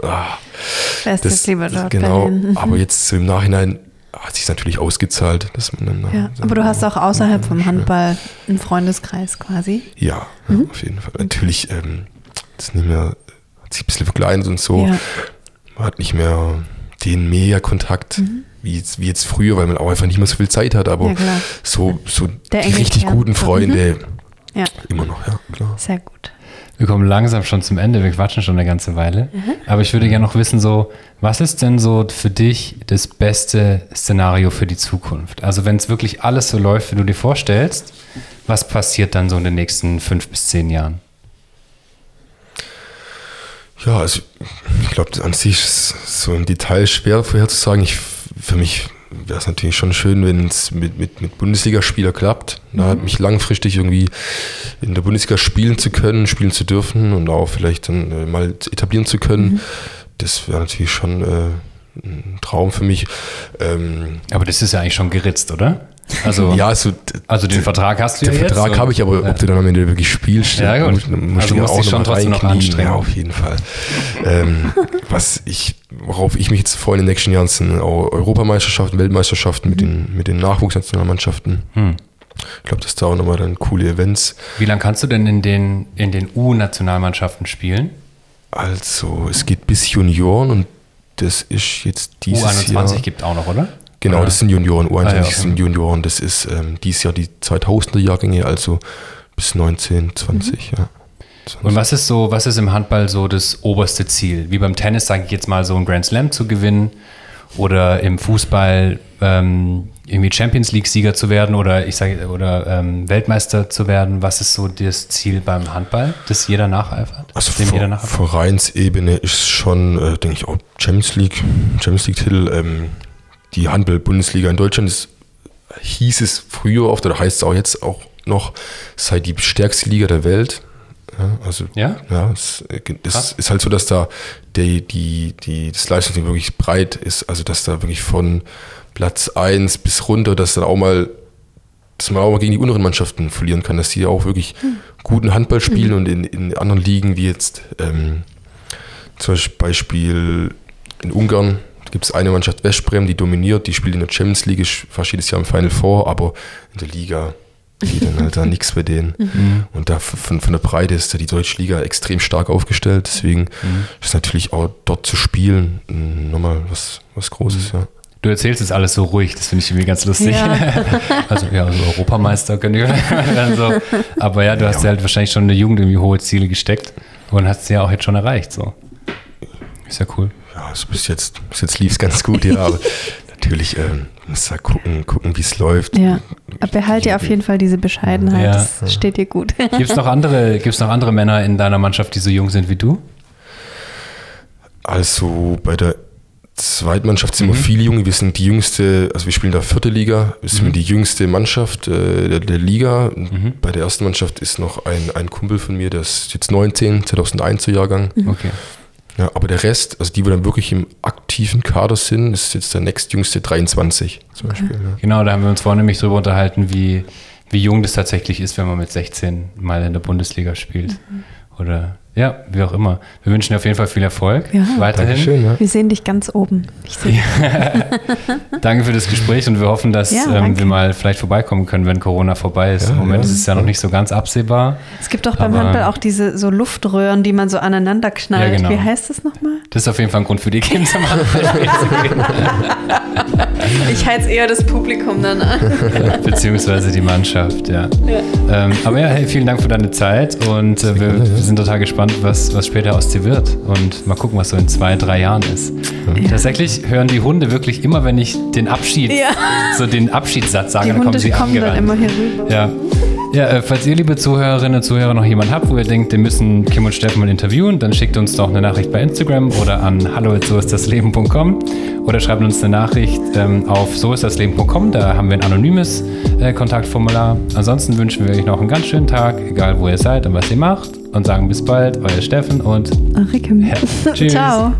das lieber dort. Genau, aber jetzt so im Nachhinein hat sich natürlich ausgezahlt, dass man dann. Ja, aber du hast auch außerhalb vom Handball einen Freundeskreis quasi. Ja, auf jeden Fall. Natürlich, das nicht mehr, hat sich ein bisschen verkleint und so. Ja. Man hat nicht mehr den Mega-Kontakt wie jetzt früher, weil man auch einfach nicht mehr so viel Zeit hat, aber so die richtig guten Freunde immer noch, ja, klar. Sehr gut. Wir kommen langsam schon zum Ende, wir quatschen schon eine ganze Weile. Mhm. Aber ich würde gerne noch wissen, so, was ist denn so für dich das beste Szenario für die Zukunft? Also wenn es wirklich alles so läuft, wie du dir vorstellst, was passiert dann so in den nächsten 5 bis 10 Jahren? Ja, also ich glaube, an sich ist so im Detail schwer vorherzusagen. Für mich wäre es natürlich schon schön, wenn es mit Bundesligaspielern klappt. Da hat mich langfristig irgendwie in der Bundesliga spielen zu dürfen und auch vielleicht dann mal etablieren zu können. Das wäre natürlich schon ein Traum für mich. Aber das ist ja eigentlich schon geritzt, oder? Also, den Vertrag hast du ja jetzt? Den Vertrag habe ich, aber ob du dann am Ende wirklich spielst, musst du dich schon trotzdem noch anstrengen. Ja, auf jeden Fall. Worauf ich mich jetzt freue in den nächsten Jahren, sind auch Europameisterschaften, Weltmeisterschaften mit den Nachwuchsnationalmannschaften. Ich glaube, das da auch nochmal dann coole Events. Wie lange kannst du denn in den U-Nationalmannschaften spielen? Also, es geht bis Junioren und das ist jetzt dieses Jahr. U21 gibt es auch noch, oder? Genau, das sind Junioren, U21 sind Junioren. Das ist dieses Jahr die 2000er Jahrgänge, also bis 19, 20, 20. Und was ist im Handball so das oberste Ziel? Wie beim Tennis, sage ich jetzt mal, so ein Grand Slam zu gewinnen oder im Fußball irgendwie Champions League-Sieger zu werden oder Weltmeister zu werden. Was ist so das Ziel beim Handball, das jeder nacheifert? Also auf Vereinsebene ist schon, denke ich, auch Champions League-Titel, die Handball-Bundesliga in Deutschland hieß es früher oft oder heißt es auch jetzt auch noch, sei die stärkste Liga der Welt. Ja, also es ist halt so, dass da das Leistungsniveau wirklich breit ist, also dass da wirklich von Platz 1 bis runter, dass man auch mal gegen die unteren Mannschaften verlieren kann, dass die auch wirklich guten Handball spielen und in anderen Ligen wie jetzt zum Beispiel in Ungarn gibt es eine Mannschaft, Westbrem, die dominiert, die spielt in der Champions League, ist fast jedes Jahr im Final Four, aber in der Liga geht dann halt da nichts bei denen. Mhm. Und da von der Breite ist da die Deutsche Liga extrem stark aufgestellt, deswegen ist natürlich auch dort zu spielen nochmal was Großes, ja. Du erzählst jetzt alles so ruhig, das finde ich irgendwie ganz lustig. Ja. Also Europameister können wir so. Aber ja, du hast ja halt wahrscheinlich schon in der Jugend irgendwie hohe Ziele gesteckt und hast sie ja auch jetzt schon erreicht. So. Ist ja cool. Ja, also bis jetzt lief es ganz gut, ja. Aber natürlich muss da gucken, wie es läuft. Ja. Behalt dir auf jeden Fall diese Bescheidenheit, ja. Das steht dir gut. Gibt es noch andere Männer in deiner Mannschaft, die so jung sind wie du? Also bei der Zweitmannschaft sind wir viele Junge, wir sind die jüngste, also wir spielen da vierte Liga, sind wir die jüngste Mannschaft der Liga. Bei der ersten Mannschaft ist noch ein Kumpel von mir, der ist jetzt 19, 2001er Jahrgang. Okay. Ja, aber der Rest, also die dann wirklich im aktiven Kader sind, ist jetzt der nächstjüngste 23 zum Beispiel. Ja. Genau, da haben wir uns vorhin nämlich drüber unterhalten, wie jung das tatsächlich ist, wenn man mit 16 mal in der Bundesliga spielt. Oder ja, wie auch immer. Wir wünschen dir auf jeden Fall viel Erfolg. Ja. Weiterhin. Dankeschön, ja. Wir sehen dich ganz oben. Danke für das Gespräch und wir hoffen, dass wir mal vielleicht vorbeikommen können, wenn Corona vorbei ist. Ja, im Moment ist es ja noch nicht so ganz absehbar. Es gibt doch beim Handball auch diese so Luftröhren, die man so aneinander knallt. Ja, genau. Wie heißt das nochmal? Das ist auf jeden Fall ein Grund für die Kinder. Ich heize eher das Publikum dann an. Beziehungsweise die Mannschaft, ja. Aber ja, hey, vielen Dank für deine Zeit und wir sind total gespannt, was später aus dir wird und mal gucken, was so in 2-3 Jahren ist. Ja. Tatsächlich hören die Hunde wirklich immer, wenn ich den Abschiedssatz sage, dann kommen sie angerannt. Dann immer hier rüber. Ja. Ja, falls ihr, liebe Zuhörerinnen und Zuhörer, noch jemanden habt, wo ihr denkt, wir müssen Kim und Steffen mal interviewen, dann schickt uns doch eine Nachricht bei Instagram oder an hallo@soistdasleben.com oder schreibt uns eine Nachricht auf soistdasleben.com, da haben wir ein anonymes Kontaktformular. Ansonsten wünschen wir euch noch einen ganz schönen Tag, egal wo ihr seid und was ihr macht, und sagen bis bald, euer Steffen und Kim. Ja, tschüss. Ciao.